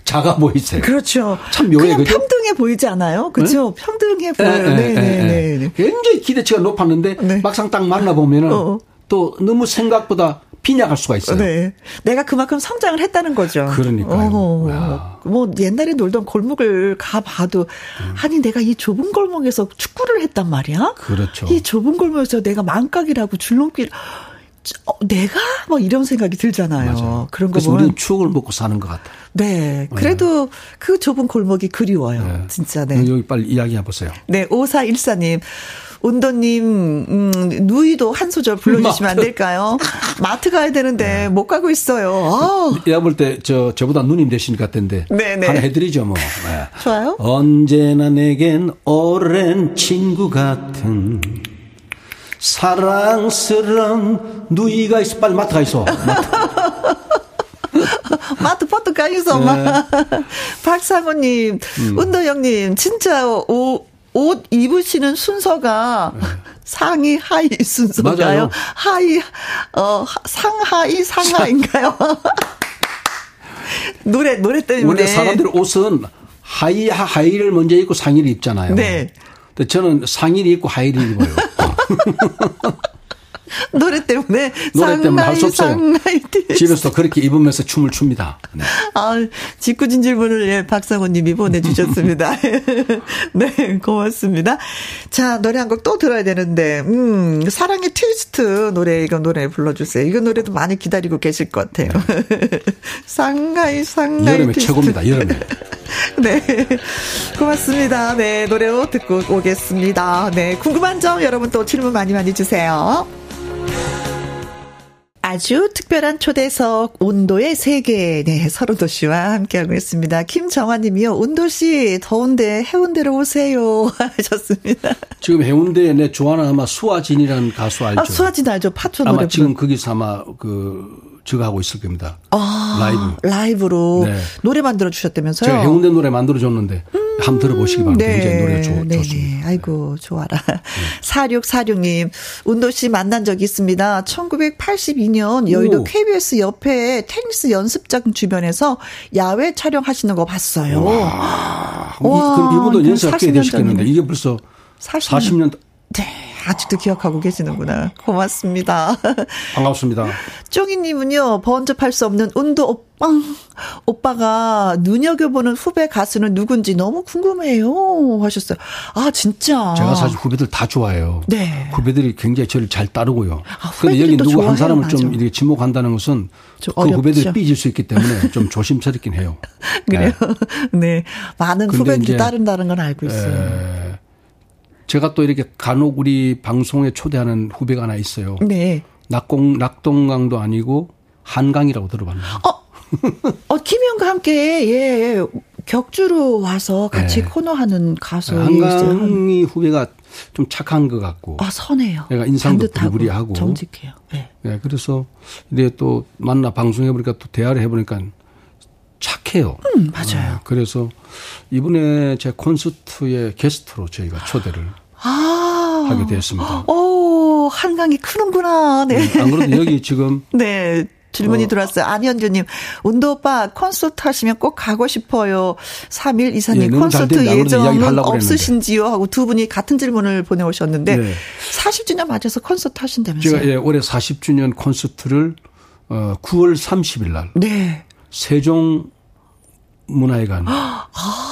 작아 보이세요. 그렇죠. 참 묘해. 그냥 그죠? 평등해 보이지 않아요? 그렇죠. 네? 평등해 보여요. 네, 네, 네, 네, 네. 굉장히 기대치가 높았는데 네. 막상 딱 만나보면 또 너무 생각보다 빈약할 수가 있어요. 네. 내가 그만큼 성장을 했다는 거죠. 그러니까요. 뭐 옛날에 놀던 골목을 가봐도 아니 내가 이 좁은 골목에서 축구를 했단 말이야. 그렇죠. 이 좁은 골목에서 내가 망각이라고 줄넘기를. 내가? 막 이런 생각이 들잖아요. 맞아요. 그런 거 보면. 우리는 추억을 먹고 사는 것 같아요. 네. 그래도 네. 그 좁은 골목이 그리워요. 네. 진짜. 네. 여기 빨리 이야기해보세요. 네. 5414님. 온도님, 누이도 한 소절 불러주시면 안 될까요? 마트 가야 되는데 네. 못 가고 있어요. 내가 볼 때 저보다 누님 되신 것 같은데. 네네. 하나 해드리죠, 뭐. 네. 좋아요. 언제나 내겐 오랜 친구 같은 사랑스러운 누이가 있어. 빨리 마트 가 있어. 마트 포트 가 있어. 네. 박상호님, 운도영님, 진짜 옷 입으시는 순서가 네. 상의 하의 순서인가요? 맞아요. 하의 상하이 상하인가요? 노래 때문에 원래 사람들 옷은 하의를 먼저 입고 상의를 입잖아요. 네. 근데 저는 상의를 입고 하의를 입어요. 노래 때문에 할 수 없어요. 집에서 그렇게 입으면서 춤을 춥니다. 네. 아, 짓궂은 질문을 예, 박상호님이 보내주셨습니다. 네, 고맙습니다. 자, 노래 한 곡 또 들어야 되는데 사랑의 트위스트 노래 이거 노래 불러주세요. 이거 노래도 많이 기다리고 계실 것 같아요. 상하이 여름에 트위스트. 최고입니다. 여름에. 네, 고맙습니다. 네, 노래 듣고 오겠습니다. 네, 궁금한 점 여러분 또 질문 많이 주세요. 아주 특별한 초대석 온도의 세계 네, 설운도 씨와 함께하고 있습니다. 김정환님이요. 온도 씨 더운데 해운대로 오세요 하셨습니다. 지금 해운대에 내 좋아하는 아마 수아진이라는 가수 알죠? 아, 수아진 알죠. 파초 노래 아마 지금 거기서 아마 제가 하고 있을 겁니다. 아, 라이브로 네. 노래 만들어 주셨다면서요? 제가 해운대 노래 만들어 줬는데 한번 들어보시기 바랍니다. 네. 굉장히 노래가 좋습니다. 아이고 좋아라. 네. 4646님 운도씨 만난 적이 있습니다. 1982년 여의도 KBS 옆에 테니스 연습장 주변에서 야외 촬영하시는 거 봤어요. 와, 그럼 이분도 연세가 꽤 되시겠는데 이게 벌써 40년. 네, 아직도 기억하고 계시는구나. 고맙습니다. 반갑습니다. 쫑이님은요, 번접할 수 없는 운도 오빠가 눈여겨보는 후배 가수는 누군지 너무 궁금해요 하셨어요. 아, 진짜. 제가 사실 후배들 다 좋아해요. 네. 후배들이 굉장히 저를 잘 따르고요. 아, 근데 여기 누구 한 사람을 맞아. 좀 이렇게 지목한다는 것은 그 어렵죠. 후배들이 삐질 수 있기 때문에 좀 조심스럽긴 해요. 그래요? 네. 많은 후배들이 따른다는 건 알고 있어요. 제가 또 이렇게 간혹 우리 방송에 초대하는 후배가 하나 있어요. 네. 낙동강도 아니고 한강이라고 들어봤나요? 김희영과 함께 예 격주로 와서 같이 네. 코너하는 가수. 한강이 후배가 좀 착한 것 같고. 아, 선해요. 내가 인상도 부리부리하고 정직해요. 네. 네. 그래서 이제 또 만나 방송해보니까 또 대화를 해보니까 착해요. 맞아요. 그래서 이번에 제 콘서트의 게스트로 저희가 초대를 하게 되었습니다. 오, 한강이 크는구나. 네. 안 그래도 여기 지금. 네. 질문이 들어왔어요. 안현주님, 운도 오빠 콘서트 하시면 꼭 가고 싶어요. 3일 이사님, 예, 콘서트 예정은 없으신지요? 하고 두 분이 같은 질문을 보내오셨는데 네. 40주년 맞아서 콘서트 하신다면서요? 제가 예, 올해 40주년 콘서트를 9월 30일 날. 네. 세종문화회관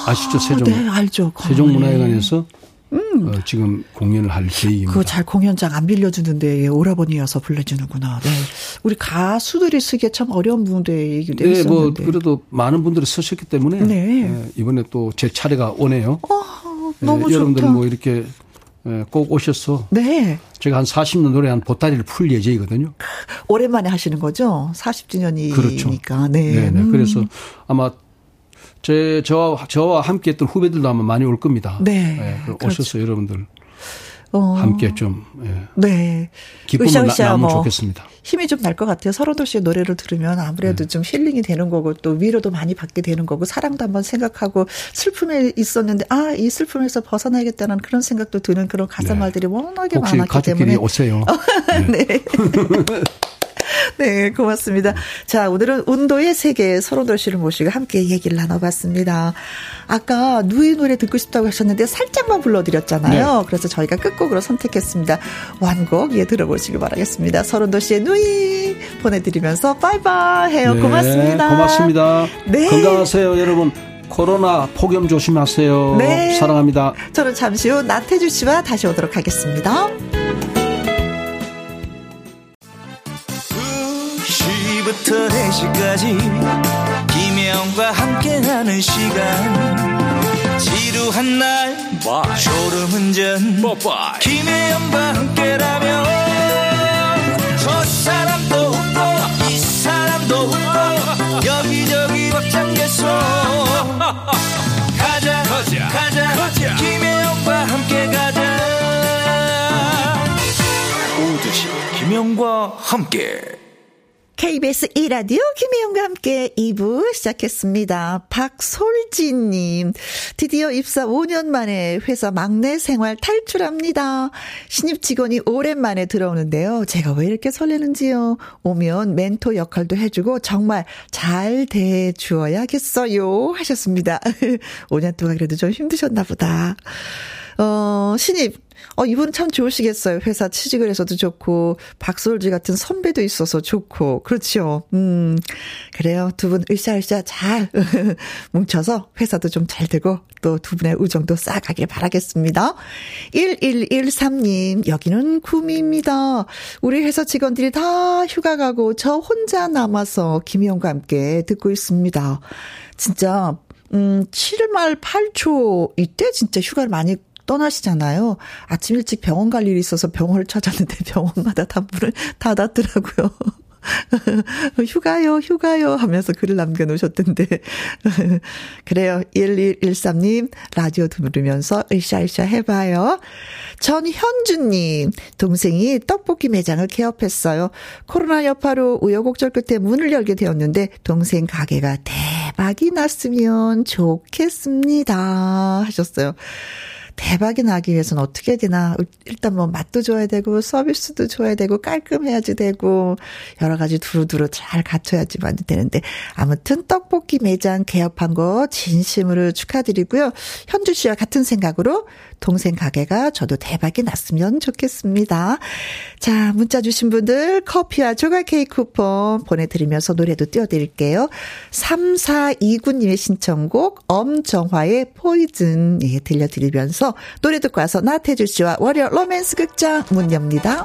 아시죠? 네, 알죠. 세종문화회관에서 지금 공연을 할 계획입니다. 그거 잘 공연장 안 빌려주는데 예, 오라버니여서 불러주는구나. 네. 우리 가수들이 쓰기에 참 어려운 무대 얘기도 네, 있었는데. 뭐 그래도 많은 분들이 쓰셨기 때문에 네. 예, 이번에 또 제 차례가 오네요. 너무 좋다. 여러분들은 뭐 이렇게 꼭 오셔서 네. 제가 한 40년 노래 한 보따리를 풀 예정이거든요. 오랜만에 하시는 거죠? 40주년이니까. 그렇죠. 네. 네네. 그래서 아마 저와 함께했던 후배들도 아마 많이 올 겁니다. 네. 네. 오셔서 그렇죠. 여러분들 함께 좀 네. 기쁨을 나누면 좋겠습니다. 힘이 좀 날 것 같아요. 설운도 씨의 노래를 들으면 아무래도 좀 힐링이 되는 거고 또 위로도 많이 받게 되는 거고 사랑도 한번 생각하고 슬픔에 있었는데 아, 이 슬픔에서 벗어나야겠다는 그런 생각도 드는 그런 가사말들이 워낙에 많았기 때문에. 혹시 가족끼리 오세요. 네. 네. 네, 고맙습니다. 자, 오늘은 운도의 세계 설운도 씨를 모시고 함께 얘기를 나눠봤습니다. 아까 누이 노래 듣고 싶다고 하셨는데 살짝만 불러드렸잖아요. 네. 그래서 저희가 끝곡으로 선택했습니다. 완곡 예 들어보시기 바라겠습니다. 설운도 씨의 누이 보내드리면서 바이바이 해요. 네, 고맙습니다. 고맙습니다. 네. 건강하세요, 여러분. 코로나 폭염 조심하세요. 네. 사랑합니다. 저는 잠시 후 나태주 씨와 다시 오도록 하겠습니다. 2시부터 4시까지 김혜영과 함께하는 시간 지루한 날 졸음운전 김혜영과 함께라면 저 사람도 웃고 이 사람도 웃고 여기저기 벅장개소 가자 김혜영과 함께 가자 오두시 김혜영과 함께 KBS 1라디오 김혜영과 함께 2부 시작했습니다. 박솔진님, 드디어 입사 5년 만에 회사 막내 생활 탈출합니다. 신입 직원이 오랜만에 들어오는데요. 제가 왜 이렇게 설레는지요. 오면 멘토 역할도 해주고 정말 잘 대해주어야겠어요 하셨습니다. 5년 동안 그래도 좀 힘드셨나 보다. 신입. 이분 참 좋으시겠어요. 회사 취직을 해서도 좋고 박솔지 같은 선배도 있어서 좋고 그렇죠. 그래요. 두 분 으쌰으쌰 잘 뭉쳐서 회사도 좀 잘 되고 또 두 분의 우정도 쌓아가길 바라겠습니다. 1113님 여기는 구미입니다. 우리 회사 직원들이 다 휴가 가고 저 혼자 남아서 김희영과 함께 듣고 있습니다. 진짜 7말 8초 이때 진짜 휴가를 많이 떠나시잖아요. 아침 일찍 병원 갈 일이 있어서 병원을 찾았는데 병원마다 다 문을 닫았더라고요. 휴가요 하면서 글을 남겨놓으셨던데. 그래요. 1113님 라디오 들으면서 으쌰으쌰 해봐요. 전현주님 동생이 떡볶이 매장을 개업했어요. 코로나 여파로 우여곡절 끝에 문을 열게 되었는데 동생 가게가 대박이 났으면 좋겠습니다 하셨어요. 대박이 나기 위해서는 어떻게 해야 되나. 일단 뭐 맛도 줘야 되고 서비스도 줘야 되고 깔끔해야지 되고 여러 가지 두루두루 잘 갖춰야지만 되는데 아무튼 떡볶이 매장 개업한 거 진심으로 축하드리고요. 현주 씨와 같은 생각으로 동생 가게가 저도 대박이 났으면 좋겠습니다. 자, 문자 주신 분들 커피와 조각 케이크 쿠폰 보내드리면서 노래도 띄워드릴게요. 3429님의 신청곡 엄정화의 포이즌 예, 들려드리면서 노래 듣고 와서 나태주 씨와 월요 로맨스 극장 문 엽니다.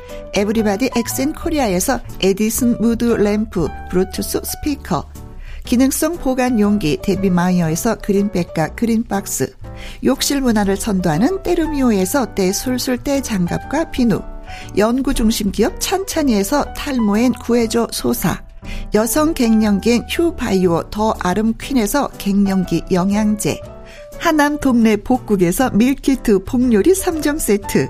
에브리바디 엑센 코리아에서 에디슨 무드 램프, 브루투스 스피커, 기능성 보관용기 데비마이어에서 그린백과 그린박스, 욕실 문화를 선도하는 때르미오에서 때술술 때장갑과 비누, 연구중심기업 찬찬이에서 탈모엔 구해줘 소사, 여성 갱년기엔 휴바이오 더 아름퀸에서 갱년기 영양제, 하남 동네 복국에서 밀키트 복요리 3점 세트,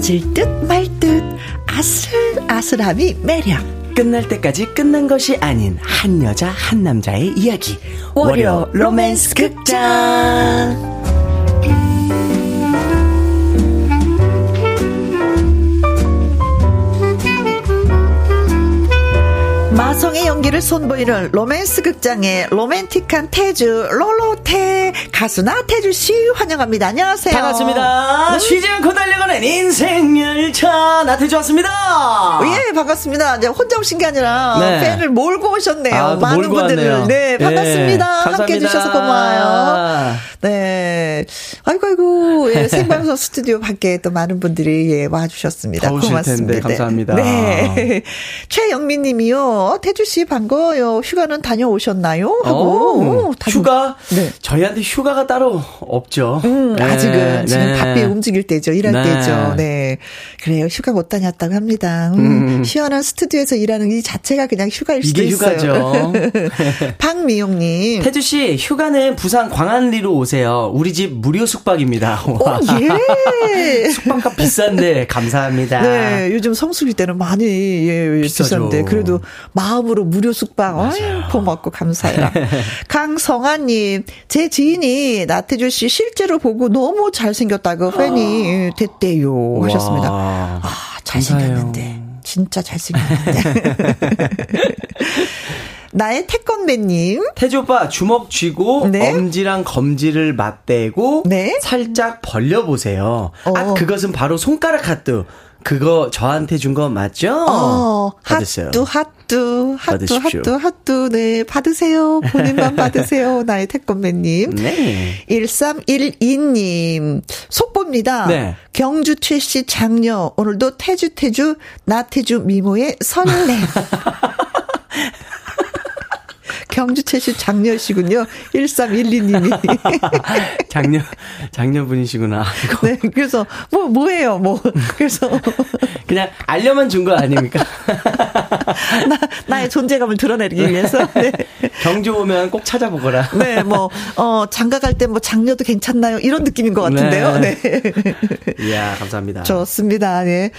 질 듯 말 듯 아슬아슬함이 매력. 끝날 때까지 끝난 것이 아닌 한 여자 한 남자의 이야기. 월요 로맨스 극장. 마성의 연기를 선보이는 로맨스 극장의 로맨틱한 태주 롤로테 가수 나태주 씨 환영합니다. 안녕하세요. 반갑습니다. 쉬지 않고 달려가는 인생 열차 나태주 왔습니다. 예, 반갑습니다. 이제 혼자 오신 게 아니라 네. 팬을 몰고 오셨네요. 아, 많은 분들을. 네, 반갑습니다. 예, 함께 해주셔서 고마워요. 네, 아이고 예, 생방송 스튜디오 밖에 또 많은 분들이 예, 와주셨습니다. 고맙습니다. 텐데, 감사합니다. 네, 네. 최영민님이요. 태주 씨 반가워요. 휴가는 다녀오셨나요? 하고 휴가? 네. 저희한테 휴가가 따로 없죠. 네. 아직은 지금 네. 바삐 움직일 때죠. 일할 네. 때죠. 네, 그래요. 휴가 못 다녔다고 합니다. 시원한 스튜디오에서 일하는 이 자체가 그냥 휴가일 수도 이게 있어요. 휴가죠. 박미용님, 태주 씨 휴가는 부산 광안리로 오세요. 우리 집 무료 숙박입니다. 오, 예. 숙박값 비싼데 감사합니다. 네, 요즘 성수기 때는 많이 예, 비싼데 그래도. 마음으로 무료 숙박, 어휴, 고맙고 감사해요. 강성아님, 제 지인이 나태주 씨 실제로 보고 너무 잘생겼다고 팬이 됐대요. 오셨습니다. 아, 잘생겼는데. 진짜 잘생겼는데. 나의 태권매님. 태주 오빠 주먹 쥐고 네? 엄지랑 검지를 맞대고 네? 살짝 벌려보세요. 아, 그것은 바로 손가락 핫도. 그거 저한테 준 거 맞죠? 받으세요. 핫뚜. 네, 받으세요. 본인만 받으세요. 나의 태권맨님. 네. 1312님. 속보입니다. 네. 경주 최씨 장녀. 오늘도 태주, 나태주 미모의 설렘. 경주 최씨 장녀시군요. 1312님이. 장녀분이시구나. 이거. 네, 그래서, 뭐예요. 그래서. 그냥 알려만 준 거 아닙니까? 나의 존재감을 드러내기 위해서. 네. 경주 오면 꼭 찾아보거라. 네, 장가갈 때 장녀도 괜찮나요? 이런 느낌인 것 같은데요. 네. 이야, 감사합니다. 좋습니다. 네.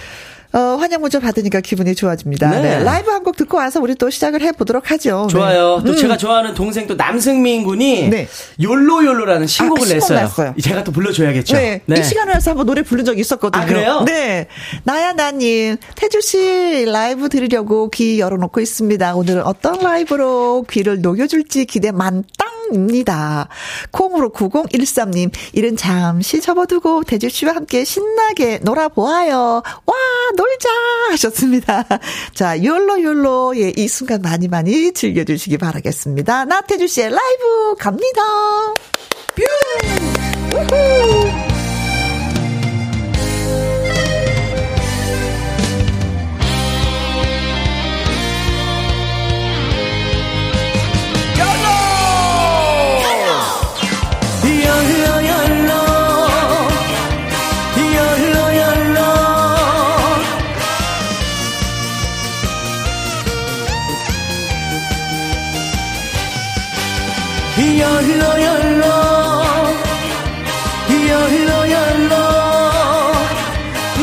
환영 문자 받으니까 기분이 좋아집니다. 네. 네. 라이브 한 곡 듣고 와서 우리 또 시작을 해보도록 하죠. 좋아요. 네. 또 제가 좋아하는 동생 또 남승민 군이 네. 욜로라는 신곡을 냈어요. 났어요. 제가 또 불러줘야겠죠. 네. 네. 이 시간에서 한번 노래 부른 적이 있었거든요. 아, 그래요? 네. 나야나님, 태주씨 라이브 들으려고 귀 열어놓고 있습니다. 오늘은 어떤 라이브로 귀를 녹여줄지 기대 만땅입니다. 콩으로 9013님, 일은 잠시 접어두고 태주씨와 함께 신나게 놀아보아요. 와! 놀자 하셨습니다. 자, 욜로 예, 이 순간 많이 즐겨주시기 바라겠습니다. 나태주 씨의 라이브 갑니다. 뷰. 우후. 욜로. 욜로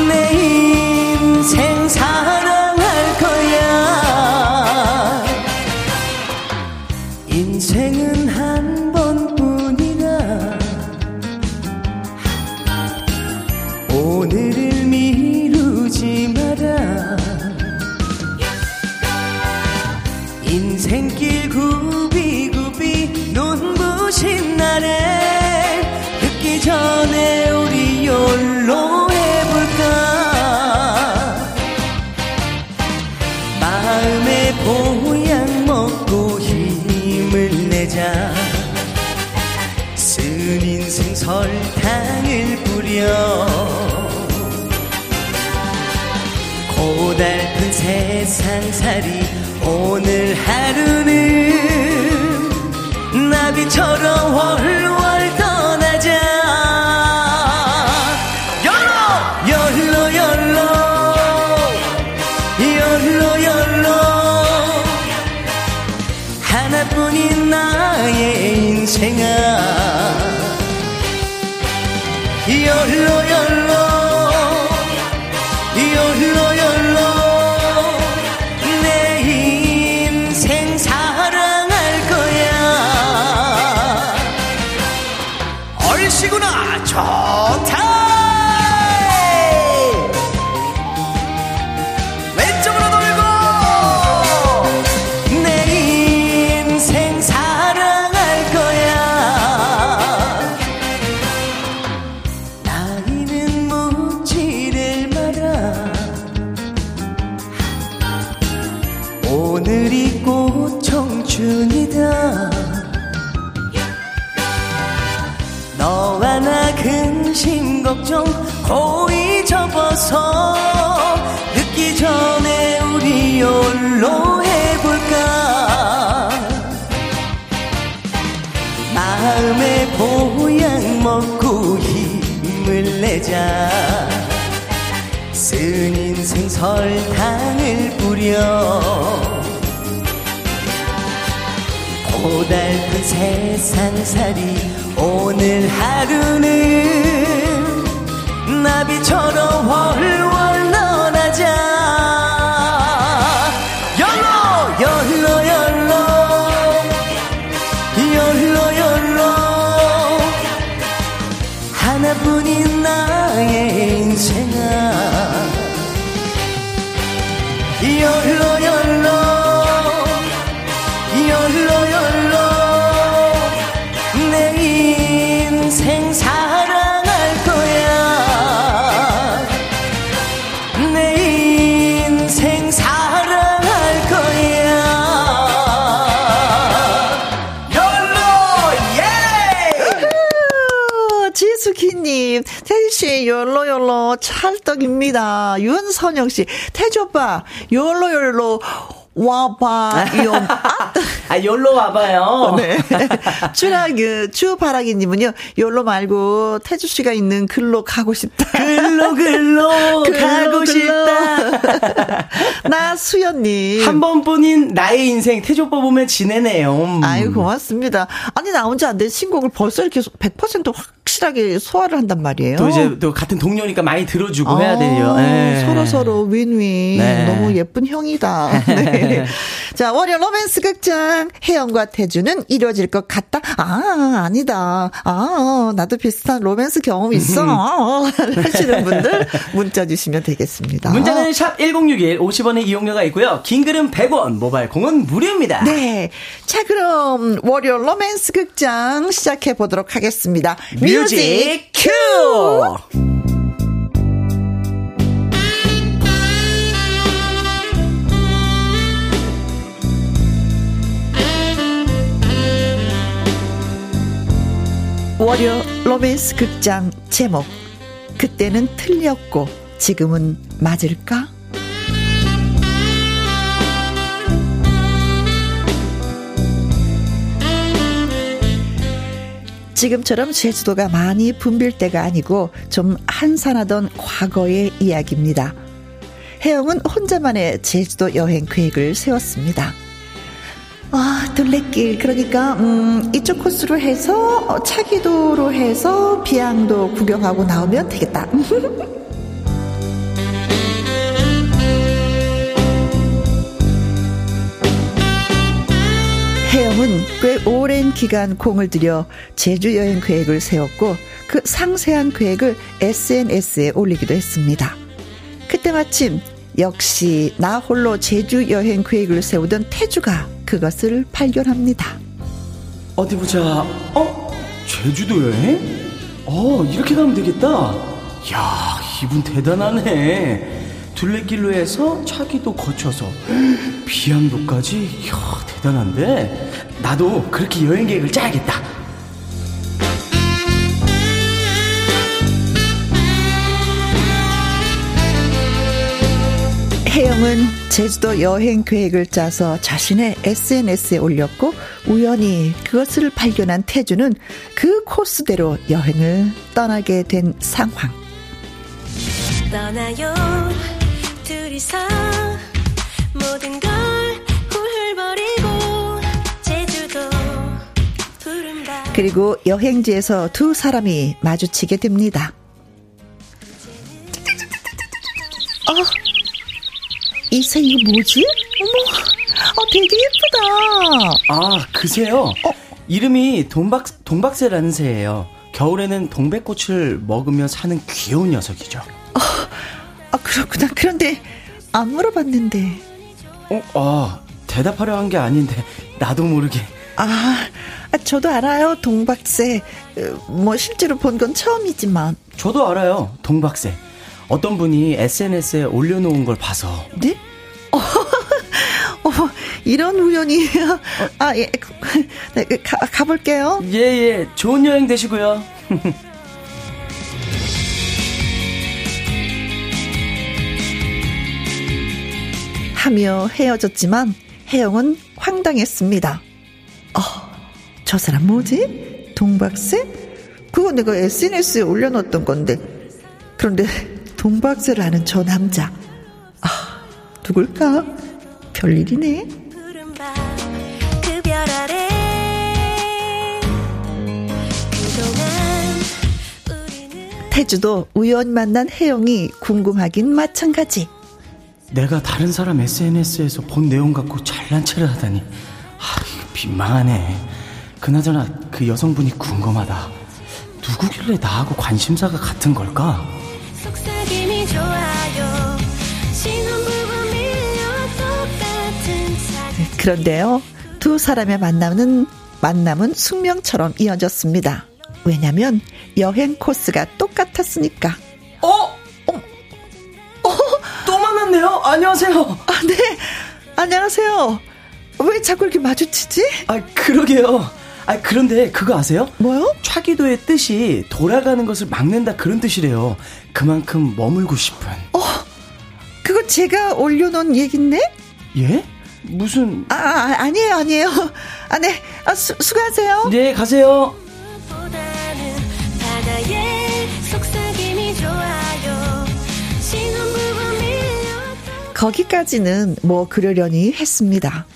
내 인생 사랑할 거야. 인생은 한 번뿐이다. 오늘을 미루지 마라. 인생길 구비구비 눈부신 날에 늦기 전에 우리 욜로 해볼까. 마음의 보약 먹고 힘을 내자. 이쯤 설탕을 뿌려 고달픈 세상살이 오늘 하루는 나비처럼 월월 떠나자. 생아 열로 열로 열로 열로 내 인생 사랑할 거야. 얼씨구나 좋다. 왼쪽으로 돌고 내 인생 오늘이 곧 청춘이다. 너와 나 근심 걱정 고이 접어서 늦기 전에 우리 홀로 해볼까. 마음의 보약 먹고 힘을 내자. 쓴 인생 설탕을 뿌려 고달픈 세상살이 오늘 하루는 나비처럼 월월 떠나자. 열로 열로 열로 열로 열로 하나뿐인 나의 인생아 열로 열로 열로 열로 내 인생 사랑할 거야. 내 인생 사랑할 거야. 열로 예! 지수키님 태주씨 열로열로 찰떡입니다. 윤선영씨 태주오빠 열로열로 와봐요. 아, 열로 와봐요. 네. 추바라기님은요, 열로 말고 태주 씨가 있는 글로 가고 싶다. 글로 가고 싶다. 나 수연님. 한 번뿐인 나의 인생 태주 오빠 보면 지내네요. 아유, 고맙습니다. 아니, 나온 지 안 된 신곡을 벌써 이렇게 100% 확실하게 소화를 한단 말이에요. 또 이제 또 같은 동료니까 많이 들어주고 해야 돼요. 네. 서로서로 윈윈. 네. 너무 예쁜 형이다. 네. 자, 월요 로맨스 극장. 혜영과 태주는 이루어질 것 같다. 아, 아니다. 아, 나도 비슷한 로맨스 경험 있어. 하시는 분들 문자 주시면 되겠습니다. 문자는 샵 1061 50원의 이용료가 있고요. 긴 글은 100원, 모바일 공은 무료입니다. 네. 자, 그럼 월요 로맨스 극장 시작해 보도록 하겠습니다. 뮤직 큐! 월요 로맨스 극장 제목 그때는 틀렸고 지금은 맞을까? 지금처럼 제주도가 많이 붐빌 때가 아니고 좀 한산하던 과거의 이야기입니다. 혜영은 혼자만의 제주도 여행 계획을 세웠습니다. 아, 둘레길 그러니까 이쪽 코스로 해서 차기도로 해서 비양도 구경하고 나오면 되겠다. 혜영은 꽤 오랜 기간 공을 들여 제주 여행 계획을 세웠고 그 상세한 계획을 SNS에 올리기도 했습니다. 그때 마침 역시 나 홀로 제주 여행 계획을 세우던 태주가 그것을 발견합니다. 어디 보자. 제주도 여행? 이렇게 가면 되겠다. 야, 이분 대단하네. 둘레길로 해서 차기도 거쳐서 비양도까지. 이야, 대단한데. 나도 그렇게 여행 계획을 짜야겠다. 이명웅은 제주도 여행 계획을 짜서 자신의 SNS에 올렸고 우연히 그것을 발견한 태주는 그 코스대로 여행을 떠나게 된 상황. 떠나요 둘이서 모든 걸 훌훌 버리고 제주도 부른다. 그리고 여행지에서 두 사람이 마주치게 됩니다. 이새 이거 뭐지? 어머, 되게 예쁘다. 아, 그 새요? 이름이 동박새라는 새예요. 겨울에는 동백꽃을 먹으며 사는 귀여운 녀석이죠. 아, 그렇구나. 그런데 안 물어봤는데. 대답하려 한 게 아닌데 나도 모르게. 저도 알아요, 동박새. 실제로 본 건 처음이지만. 저도 알아요, 동박새. 어떤 분이 SNS에 올려놓은 걸 봐서. 네? 이런 우연이. 예. 가볼게요. 예. 좋은 여행 되시고요. 하며 헤어졌지만 혜영은 황당했습니다. 저 사람 뭐지? 동박새? 그거 내가 SNS에 올려놓았던 건데. 그런데 동박새를 아는 저 남자, 누굴까? 별일이네. 태주도 우연히 만난 혜영이 궁금하긴 마찬가지. 내가 다른 사람 SNS에서 본 내용 갖고 잘난 체를 하다니, 민망하네. 그나저나 그 여성분이 궁금하다. 누구길래 나하고 관심사가 같은 걸까? 속삭임이 좋아요. 신혼부부 밀려와 똑같은 사기. 그런데요, 두 사람의 만남은 숙명처럼 이어졌습니다. 왜냐면 여행 코스가 똑같았으니까. 또 만났네요. 안녕하세요. 네, 안녕하세요. 왜 자꾸 이렇게 마주치지? 그러게요. 그런데 그거 아세요? 뭐요? 차기도의 뜻이 돌아가는 것을 막는다, 그런 뜻이래요. 그만큼 머물고 싶은. 그거 제가 올려놓은 얘긴데? 예? 무슨. 아니에요. 네. 수고하세요. 네, 가세요. 거기까지는 뭐 그러려니 했습니다.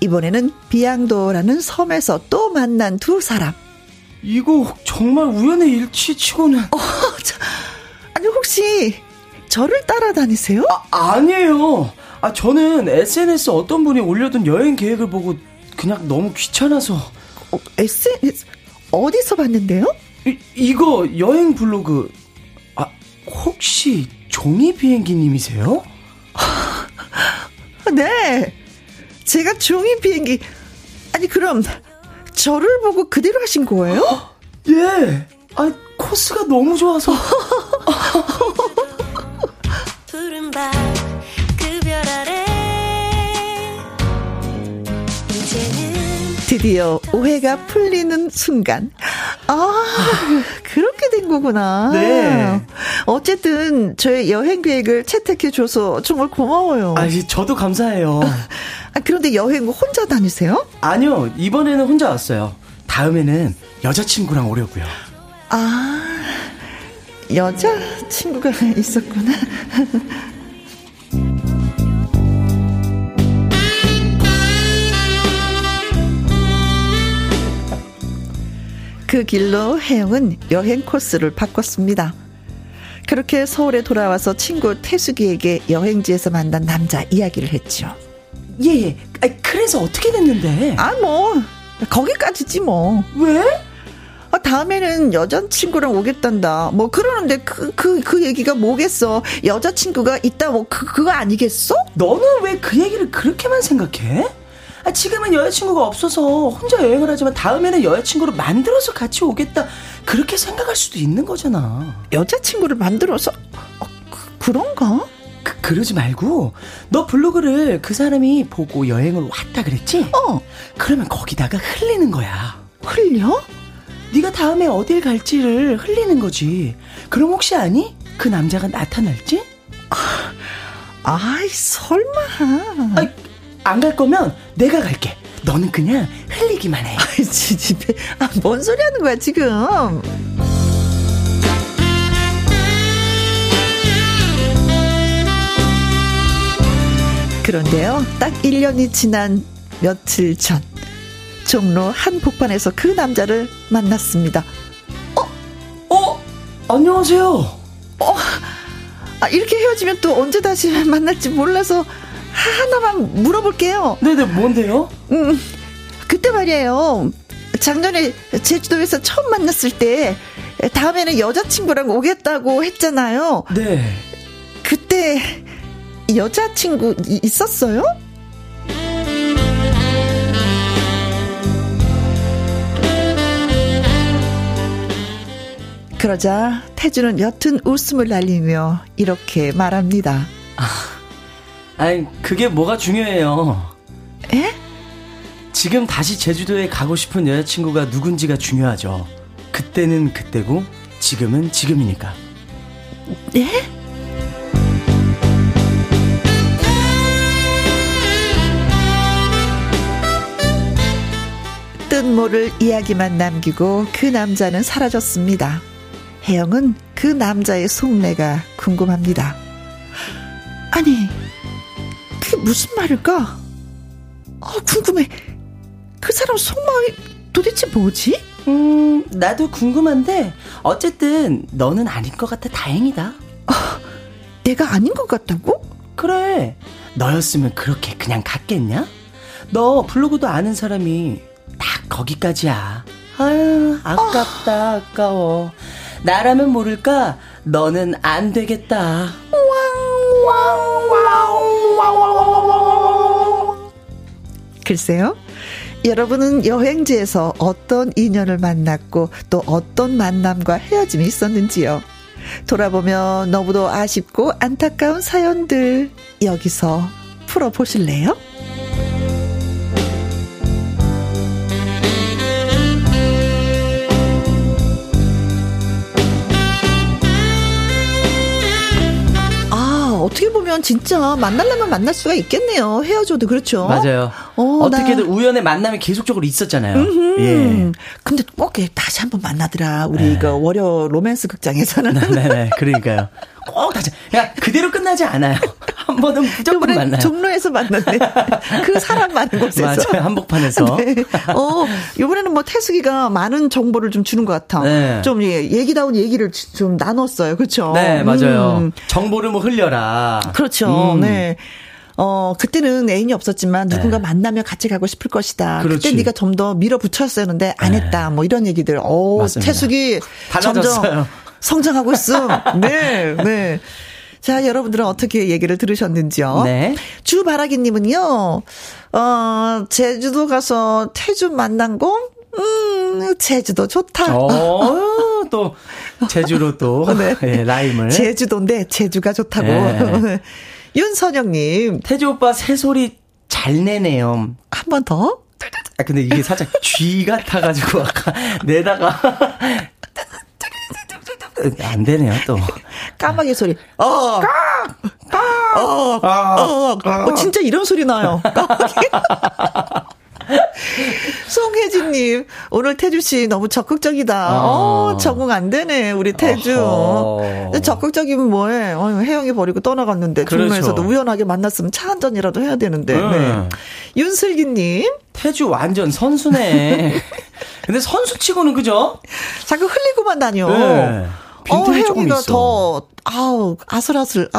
이번에는 비양도라는 섬에서 또 만난 두 사람. 이거 정말 우연의 일치치고는. 혹시 저를 따라다니세요? 아니에요. 저는 SNS 어떤 분이 올려둔 여행 계획을 보고 그냥 너무 귀찮아서. SNS 어디서 봤는데요? 이거 여행 블로그. 혹시 종이 비행기님이세요? 네. 제가 종이 비행기. 그럼 저를 보고 그대로 하신 거예요? 예. 코스가 너무 좋아서. 푸른 밤 그 별 아래. 드디어 오해가 풀리는 순간. 그렇게 된 거구나. 네. 어쨌든 저의 여행 계획을 채택해줘서 정말 고마워요. 저도 감사해요. 그런데 여행 혼자 다니세요? 아니요, 이번에는 혼자 왔어요. 다음에는 여자친구랑 오려고요. 여자친구가 있었구나. 그 길로 혜영은 여행 코스를 바꿨습니다. 그렇게 서울에 돌아와서 친구 태숙이에게 여행지에서 만난 남자 이야기를 했죠. 예. 그래서 어떻게 됐는데? 거기까지지 뭐. 왜? 다음에는 여자친구랑 오겠단다. 그러는데 그 얘기가 뭐겠어? 여자친구가 있다, 그거 아니겠어? 너는 왜 그 얘기를 그렇게만 생각해? 지금은 여자친구가 없어서 혼자 여행을 하지만 다음에는 여자친구를 만들어서 같이 오겠다, 그렇게 생각할 수도 있는 거잖아. 여자친구를 만들어서? 그런가? 그러지 말고, 너 블로그를 그 사람이 보고 여행을 왔다 그랬지? 그러면 거기다가 흘리는 거야. 흘려? 네가 다음에 어딜 갈지를 흘리는 거지. 그럼 혹시 아니? 그 남자가 나타날지? 아이 설마. 아이, 안 갈 거면 내가 갈게. 너는 그냥 흘리기만 해. 아이 집에. 아, 뭔 소리 하는 거야 지금. 그런데요, 딱 1년이 지난 며칠 전 종로 한복판에서 그 남자를 만났습니다. 안녕하세요. 이렇게 헤어지면 또 언제 다시 만날지 몰라서 하나만 물어볼게요. 네네, 뭔데요? 그때 말이에요, 작년에 제주도에서 처음 만났을 때 다음에는 여자친구랑 오겠다고 했잖아요. 네. 그때 여자친구 있었어요? 그러자 태주는 옅은 웃음을 날리며 이렇게 말합니다. 아니, 그게 뭐가 중요해요. 에? 지금 다시 제주도에 가고 싶은 여자친구가 누군지가 중요하죠. 그때는 그때고 지금은 지금이니까. 네? 뜻모를 이야기만 남기고 그 남자는 사라졌습니다. 혜영은 그 남자의 속내가 궁금합니다. 아니, 그게 무슨 말일까? 궁금해. 그 사람 속마음이 도대체 뭐지? 나도 궁금한데 어쨌든 너는 아닌 것 같아 다행이다. 내가 아닌 것 같다고? 그래, 너였으면 그렇게 그냥 갔겠냐? 너 블로그도 아는 사람이 딱 거기까지야. 아유, 아깝다. 아까워. 나라면 모를까, 너는 안 되겠다. 글쎄요, 여러분은 여행지에서 어떤 인연을 만났고 또 어떤 만남과 헤어짐이 있었는지요. 돌아보면 너무도 아쉽고 안타까운 사연들 여기서 풀어보실래요? 어떻게 보면 진짜 만나려면 만날 수가 있겠네요. 헤어져도. 그렇죠. 맞아요. 어떻게든 우연의 만남이 계속적으로 있었잖아요. 예. 근데 꼭 다시 한번 만나더라. 우리 이거 월요 로맨스 극장에서는. 네네. 그러니까요. 꼭 다시. 야, 그대로 끝나지 않아요. 한 번은 무조건 만나요. 종로에서 만났네. 그 사람 많은 곳에서. 맞아요. 한복판에서. 네. 이번에는 뭐 태숙이가 많은 정보를 좀 주는 것 같아. 네. 좀 얘기다운 얘기를 좀 나눴어요. 그렇죠. 네, 맞아요. 정보를 뭐 흘려라. 그렇죠. 네. 그때는 애인이 없었지만 누군가 만나며 같이 가고 싶을 것이다. 그렇지. 그때 네가 좀 더 밀어붙였었는데 안 했다. 뭐 이런 얘기들. 태숙이 달라졌어요. 점점 성장하고 있음. 네, 네. 자, 여러분들은 어떻게 얘기를 들으셨는지요? 네. 주바라기님은요, 제주도 가서 태주 만난 거, 제주도 좋다. 또, 제주로 또, 네. 네, 라임을. 제주도인데, 제주가 좋다고. 네. 윤선영님. 태주 오빠 새소리 잘 내네요. 한 번 더? 아, 근데 이게 살짝 쥐 같아가지고, 아까 내다가. 안 되네요, 또. 까마귀 소리. 진짜 이런 소리 나요. 송혜진님, 오늘 태주씨 너무 적극적이다. 적응 안 되네, 우리 태주. 적극적이면 뭐해. 혜영이 버리고 떠나갔는데, 중간에서도 그렇죠. 우연하게 만났으면 차 한 잔이라도 해야 되는데. 네. 윤슬기님. 태주 완전 선수네. 근데 선수치고는 그죠? 자꾸 흘리고만 다녀. 네. 혜영이가 더, 아슬아슬,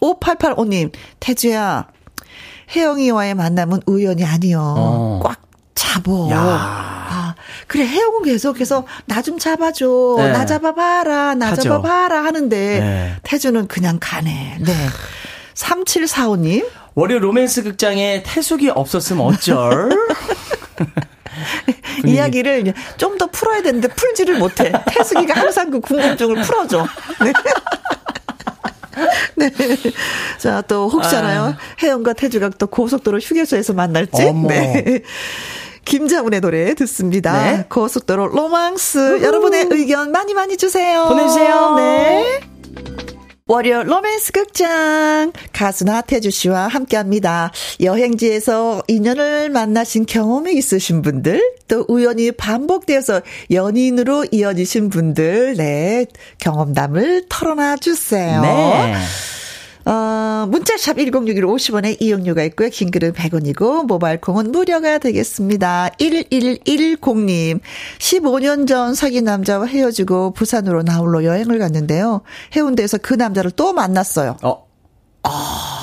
5885님, 태주야. 혜영이와의 만남은 우연이 아니요. 꽉 잡어. 아, 그래, 혜영은 계속해서 나 좀 잡아줘. 네. 나 잡아봐라. 나 하죠. 잡아봐라 하는데 네. 태주는 그냥 가네. 네. 3745님. 월요 로맨스 극장에 태숙이 없었으면 어쩔. 이야기를 좀 더 풀어야 되는데 풀지를 못해. 태숙이가 항상 그 궁금증을 풀어줘. 네. 네. 자, 또, 혹시 알아요? 혜영과 태주가 또 고속도로 휴게소에서 만날지? 어머. 네. 김자훈의 노래 듣습니다. 네. 고속도로 로망스. 여러분의 의견 많이 많이 주세요. 보내주세요. 네. 월요 로맨스 극장 가수 나태주 씨와 함께합니다. 여행지에서 인연을 만나신 경험이 있으신 분들, 또 우연히 반복되어서 연인으로 이어지신 분들, 네, 경험담을 털어놔 주세요. 네. 문자샵 1061로 50원에 이용료가 있고요. 긴글은 100원이고 모바일콩은 무료가 되겠습니다. 1110님 15년 전 사귄 남자와 헤어지고 부산으로 나홀로 여행을 갔는데요. 해운대에서 그 남자를 또 만났어요.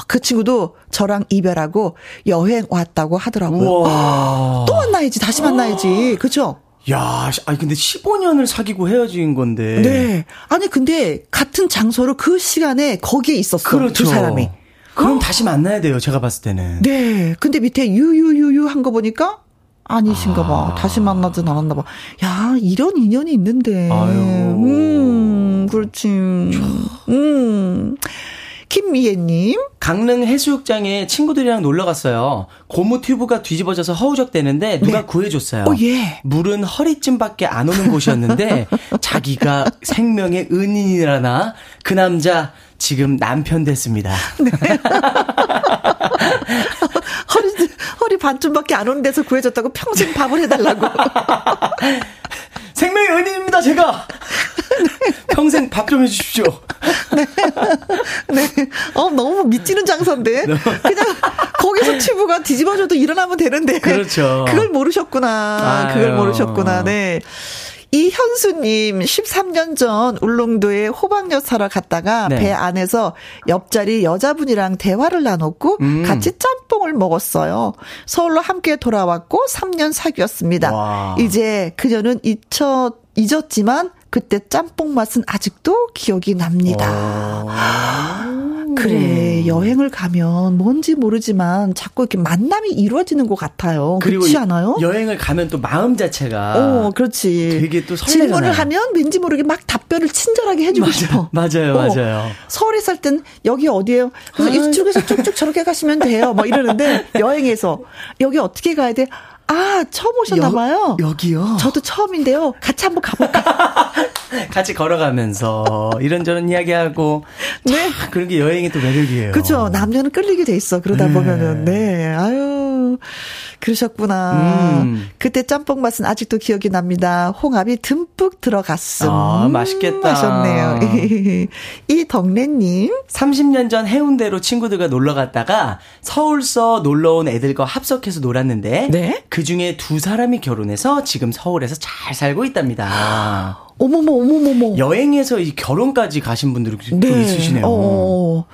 그 친구도 저랑 이별하고 여행 왔다고 하더라고요. 또 만나야지, 다시 만나야지. 그렇죠? 야, 아니 근데 15년을 사귀고 헤어진 건데. 네. 아니 근데 같은 장소로 그 시간에 거기에 있었어. 그렇죠. 그 사람이. 그럼 다시 만나야 돼요. 제가 봤을 때는. 네. 근데 밑에 유유유유 한 거 보니까 아니신가 봐. 다시 만나진 않았나 봐. 야, 이런 인연이 있는데. 아유. 그렇지. 김미애님. 강릉 해수욕장에 친구들이랑 놀러 갔어요. 고무 튜브가 뒤집어져서 허우적대는데 누가 네. 구해줬어요. 오, 예. 물은 허리쯤밖에 안 오는 곳이었는데 자기가 생명의 은인이라나 그 남자 지금 남편 됐습니다. 네. 허리 반쯤밖에 안 오는 데서 구해줬다고 평생 밥을 해달라고. 생명의 은인입니다, 제가. 네. 평생 밥 좀 해주십시오. 네. 네. 너무 미치는 장사인데. 그냥 거기서 튜브가 뒤집어져도 일어나면 되는데. 그렇죠. 그걸 모르셨구나. 아유. 그걸 모르셨구나. 네. 이현수님 13년 전 울릉도에 호박엿 사러 갔다가 네. 배 안에서 옆자리 여자분이랑 대화를 나눴고 같이 짬뽕을 먹었어요. 서울로 함께 돌아왔고 3년 사귀었습니다. 와. 이제 그녀는 잊었지만 그때 짬뽕 맛은 아직도 기억이 납니다. 그래, 여행을 가면 뭔지 모르지만 자꾸 이렇게 만남이 이루어지는 것 같아요. 그렇지 않아요? 여행을 가면 또 마음 자체가 그렇지. 되게 또 설레잖아요. 질문을 하면 왠지 모르게 막 답변을 친절하게 해주고 싶어. 맞아요, 맞아요. 서울에 살 땐 여기 어디예요? 그래서 이쪽에서 쭉쭉 저렇게 가시면 돼요. 막 이러는데 여행에서 여기 어떻게 가야 돼? 아, 처음 오셨나봐요. 여기요? 저도 처음인데요. 같이 한번 가볼까? 같이 걸어가면서 이런저런 이야기하고. 네. 그런 게 여행의 또 매력이에요. 그렇죠. 남녀는 끌리게 돼 있어. 그러다 보면은. 네. 아유, 그러셨구나. 그때 짬뽕 맛은 아직도 기억이 납니다. 홍합이 듬뿍 들어갔음. 아, 맛있겠다. 하셨네요. 이덕래님. 30년 전 해운대로 친구들과 놀러 갔다가 서울서 놀러 온 애들과 합석해서 놀았는데. 네. 그 중에 두 사람이 결혼해서 지금 서울에서 잘 살고 있답니다. 어머머, 어머머머. 여행에서 이 결혼까지 가신 분들이 네. 또 있으시네요.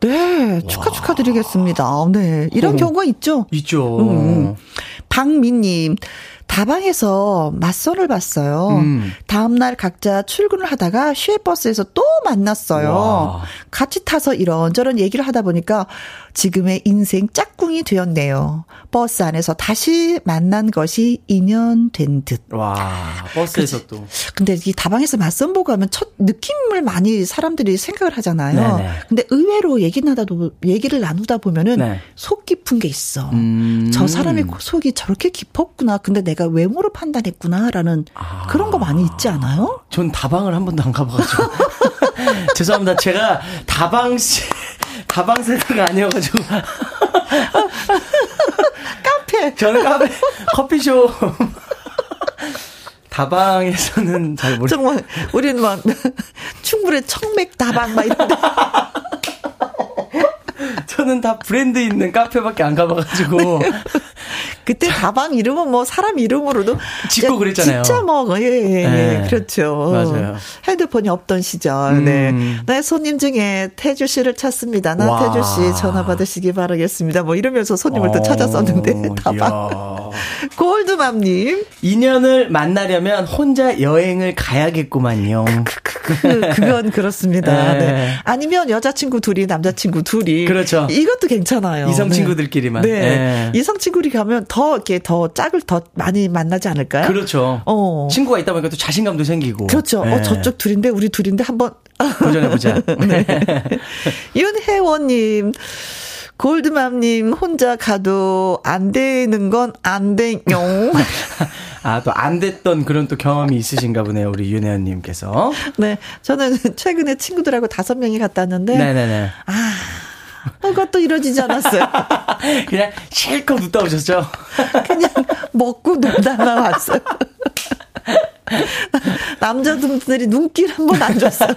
네, 축하드리겠습니다. 네, 이런 경우가 있죠. 있죠. 박민님. 다방에서 맞선을 봤어요. 다음날 각자 출근을 하다가 시외버스에서 또 만났어요. 와. 같이 타서 이런저런 얘기를 하다 보니까 지금의 인생 짝꿍이 되었네요. 버스 안에서 다시 만난 것이 인연 된 듯. 와, 버스에서 그치? 또. 근데 이 다방에서 맞선 보고 하면 첫 느낌을 많이 사람들이 생각을 하잖아요. 네네. 근데 의외로 얘기를 나누다 보면은 네. 속 깊은 게 있어. 저 사람의 속이 저렇게 깊었구나. 근데 내가 외모로 판단했구나라는 그런 거 많이 있지 않아요? 전 다방을 한 번도 안 가봐가지고 죄송합니다. 제가 다방 세대가 아니어가지고 카페 저는 카페 커피숍 다방에서는 잘 모르. 정말 우리는 막 충분히 청맥 다방 막 이런데. 저는 다 브랜드 있는 카페밖에 안 가봐가지고. 네. 그때 다방 이름은 뭐 사람 이름으로도 짓고 그랬잖아요. 진짜 뭐 네. 그렇죠. 맞아요. 핸드폰이 없던 시절. 네, 손님 중에 태주 씨를 찾습니다. 나 태주 씨 전화 받으시기 바라겠습니다. 뭐 이러면서 손님을 또 찾았었는데 다방. 골드맘님. 인연을 만나려면 혼자 여행을 가야겠구만요. 그건 그렇습니다. 네. 아니면 여자친구 둘이 남자친구 둘이. 그렇죠. 이것도 괜찮아요. 이성 친구들끼리만. 네. 이성 친구들이 가면 더 이렇게 더 짝을 더 많이 만나지 않을까요? 그렇죠. 친구가 있다 보니까 또 자신감도 생기고. 그렇죠. 네. 저쪽 둘인데 우리 둘인데 한번 도전해보자. 네. 윤혜원님. 골드맘님 혼자 가도 안 되는 건 안 돼용. 아, 또 안 됐던 그런 또 경험이 있으신가 보네요, 우리 윤혜연님께서. 네, 저는 최근에 친구들하고 5명이 갔다 왔는데. 네네네. 아. 그것도 이루어지지 않았어요. 그냥 실컷 웃다 오셨죠? 그냥 먹고 놀다만 왔어요. 남자분들이 눈길 한 번 안 줬어요.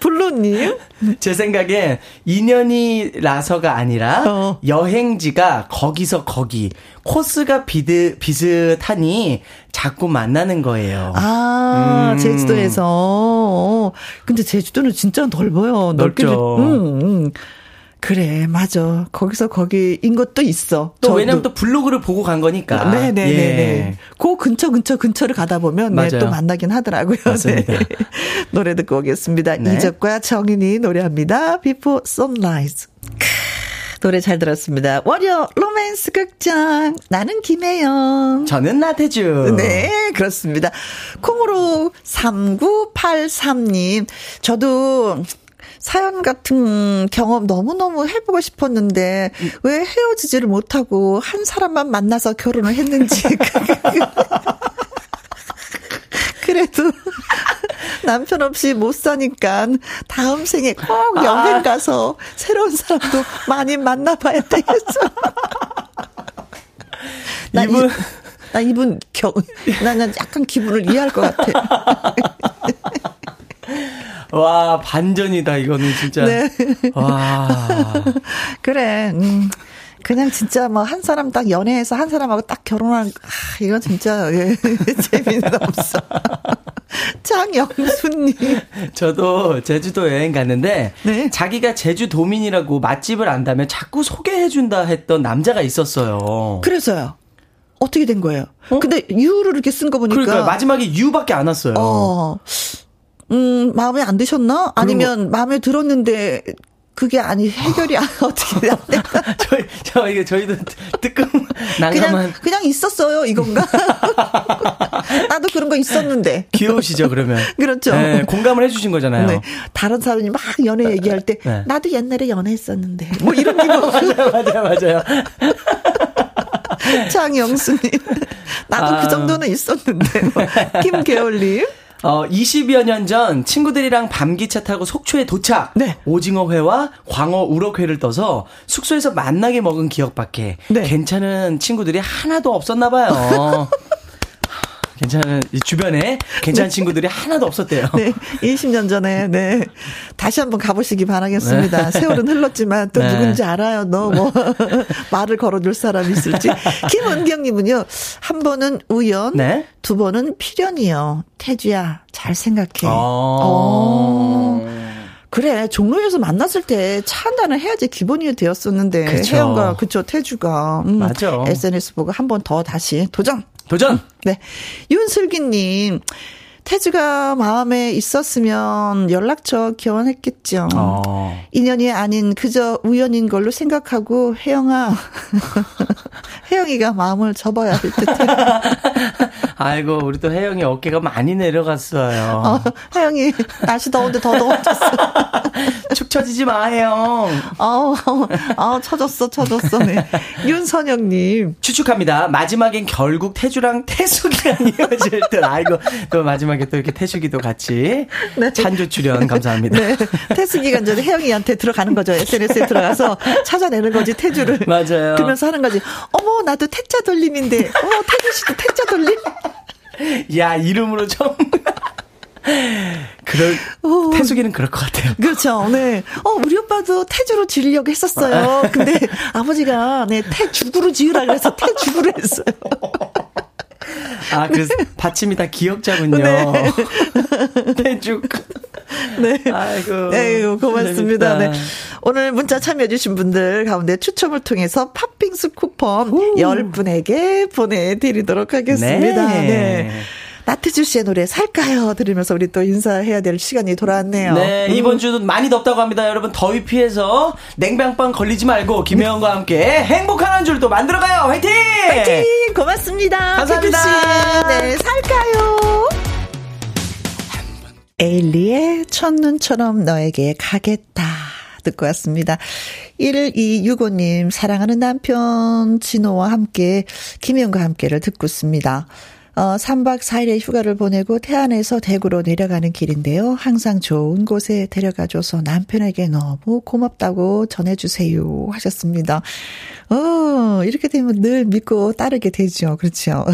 블루님? 제 생각엔 인연이라서가 아니라 여행지가 거기서 거기 코스가 비슷하니 자꾸 만나는 거예요. 아, 제주도에서. 근데 제주도는 진짜 넓어요. 넓죠. 그래, 맞아. 거기서 거기인 것도 있어. 또 왜냐면 또 블로그를 보고 간 거니까. 네네네. 예. 그 근처를 가다 보면 네, 또 만나긴 하더라고요. 맞습니다. 네. 노래 듣고 오겠습니다. 네. 이적과 정인이 노래합니다. Before Sunrise. 노래 잘 들었습니다. 월요 로맨스 극장. 나는 김혜영. 저는 나태주. 네, 그렇습니다. 콩으로 3983님. 저도 사연 같은 경험 너무너무 해보고 싶었는데 왜 헤어지지를 못하고 한 사람만 만나서 결혼을 했는지. 그래도 남편 없이 못 사니까 다음 생에 꼭 여행 가서 새로운 사람도 많이 만나봐야 되겠죠. 나는 약간 기분을 이해할 것 같아. 와, 반전이다, 이거는 진짜. 네. 와. 그래. 그냥 진짜 뭐 한 사람 딱 연애해서 한 사람하고 딱 결혼하는, 아, 이거 진짜, 예, 재미는 없어. 장영수님. 저도 제주도 여행 갔는데, 네? 자기가 제주도민이라고 맛집을 안다면 자꾸 소개해준다 했던 남자가 있었어요. 그래서요. 어떻게 된 거예요? 어? 근데 유를 이렇게 쓴 거 보니까. 그러니까 마지막에 유밖에 안 왔어요. 마음에 안 드셨나? 아니면 마음에 들었는데 그게 아니 해결이 어떻게 돼야 돼? 저희도 뜨끔 난감한 그냥 있었어요 이건가? 나도 그런 거 있었는데. 귀여우시죠 그러면? 그렇죠. 네, 공감을 해주신 거잖아요. 네. 다른 사람이 막 연애 얘기할 때 네. 나도 옛날에 연애했었는데 뭐 이런 기분. 맞아요. 장영수님 나도 그 정도는 있었는데. 김계월님. 20여 년 전 친구들이랑 밤기차 타고 속초에 도착. 네. 오징어회와 광어 우럭회를 떠서 숙소에서 만나게 먹은 기억밖에 네. 괜찮은 친구들이 하나도 없었나 봐요. 주변에 괜찮은 네. 친구들이 하나도 없었대요. 네. 20년 전에, 네. 다시 한번 가보시기 바라겠습니다. 네. 세월은 흘렀지만 또 네. 누군지 알아요. 말을 걸어줄 사람이 있을지. 김은경님은요, 한 번은 우연, 네? 2번은 필연이요. 태주야, 잘 생각해. 그래, 종로에서 만났을 때 차 한잔을 해야지 기본이 되었었는데. 그쵸. 혜영과, 그쵸, 태주가. 맞아. SNS 보고 한 번 더 다시 도전! 네. 윤슬기님, 태주가 마음에 있었으면 연락처 교환했겠죠. 인연이 아닌 그저 우연인 걸로 생각하고, 혜영아, 혜영이가 마음을 접어야 할 듯. 아이고, 우리 또 혜영이 어깨가 많이 내려갔어요. 혜영이, 날씨 더운데 더 더워졌어. 축 처지지 마, 혜영. 처졌어. 네. 윤선영님. 추측합니다. 마지막엔 결국 태주랑 태숙이랑 이어질 듯. 아이고, 또 마지막에 또 이렇게 태숙이도 같이. 네. 찬조 출연 감사합니다. 네. 태숙이가 이제 혜영이한테 들어가는 거죠. SNS에 들어가서 찾아내는 거지, 태주를. 맞아요. 그러면서 하는 거지. 어머, 나도 태자 돌림인데. 태주씨도 태자 돌림? 야, 이름으로 처음. 태숙이는 그럴 것 같아요. 그렇죠. 네. 우리 오빠도 태주로 지으려고 했었어요. 근데 아버지가, 네, 태주구로 지으라고 해서 태주구로 했어요. 아, 그래서 받침이 다 기억자군요. 네. 태주. 네. 아이고, 고맙습니다. 네. 오늘 문자 참여해주신 분들 가운데 추첨을 통해서 팥빙수 쿠폰 10분에게 보내드리도록 하겠습니다. 네. 네. 나태주 씨의 노래 살까요? 들으면서 우리 또 인사해야 될 시간이 돌아왔네요. 네, 이번 주는 많이 덥다고 합니다. 여러분 더위 피해서 냉방병 걸리지 말고 김혜영과 함께 행복한 한 주를 또 만들어가요. 화이팅! 화이팅! 고맙습니다. 감사합니다. 네, 살까요? 에일리의 첫눈처럼 너에게 가겠다. 듣고 왔습니다. 1265님 사랑하는 남편 진호와 함께 김영과 함께를 듣고 있습니다. 3박 4일의 휴가를 보내고 태안에서 대구로 내려가는 길인데요. 항상 좋은 곳에 데려가줘서 남편에게 너무 고맙다고 전해주세요 하셨습니다. 이렇게 되면 늘 믿고 따르게 되죠. 그렇죠.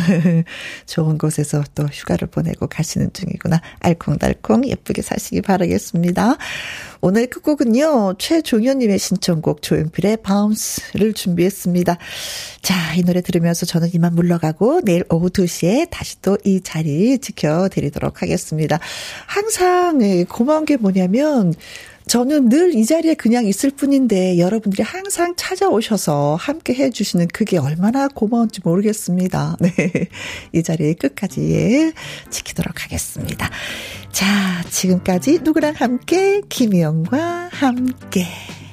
좋은 곳에서 또 휴가를 보내고 가시는 중이구나. 알콩달콩 예쁘게 사시기 바라겠습니다. 오늘 끝곡은요. 최종현님의 신청곡 조용필의 바운스를 준비했습니다. 자, 이 노래 들으면서 저는 이만 물러가고 내일 오후 2시에 다시 또 이 자리 지켜드리도록 하겠습니다. 항상 고마운 게 뭐냐면 저는 늘 이 자리에 그냥 있을 뿐인데 여러분들이 항상 찾아오셔서 함께 해주시는 그게 얼마나 고마운지 모르겠습니다. 네, 이 자리 끝까지 지키도록 하겠습니다. 자, 지금까지 누구랑 함께 김희영과 함께.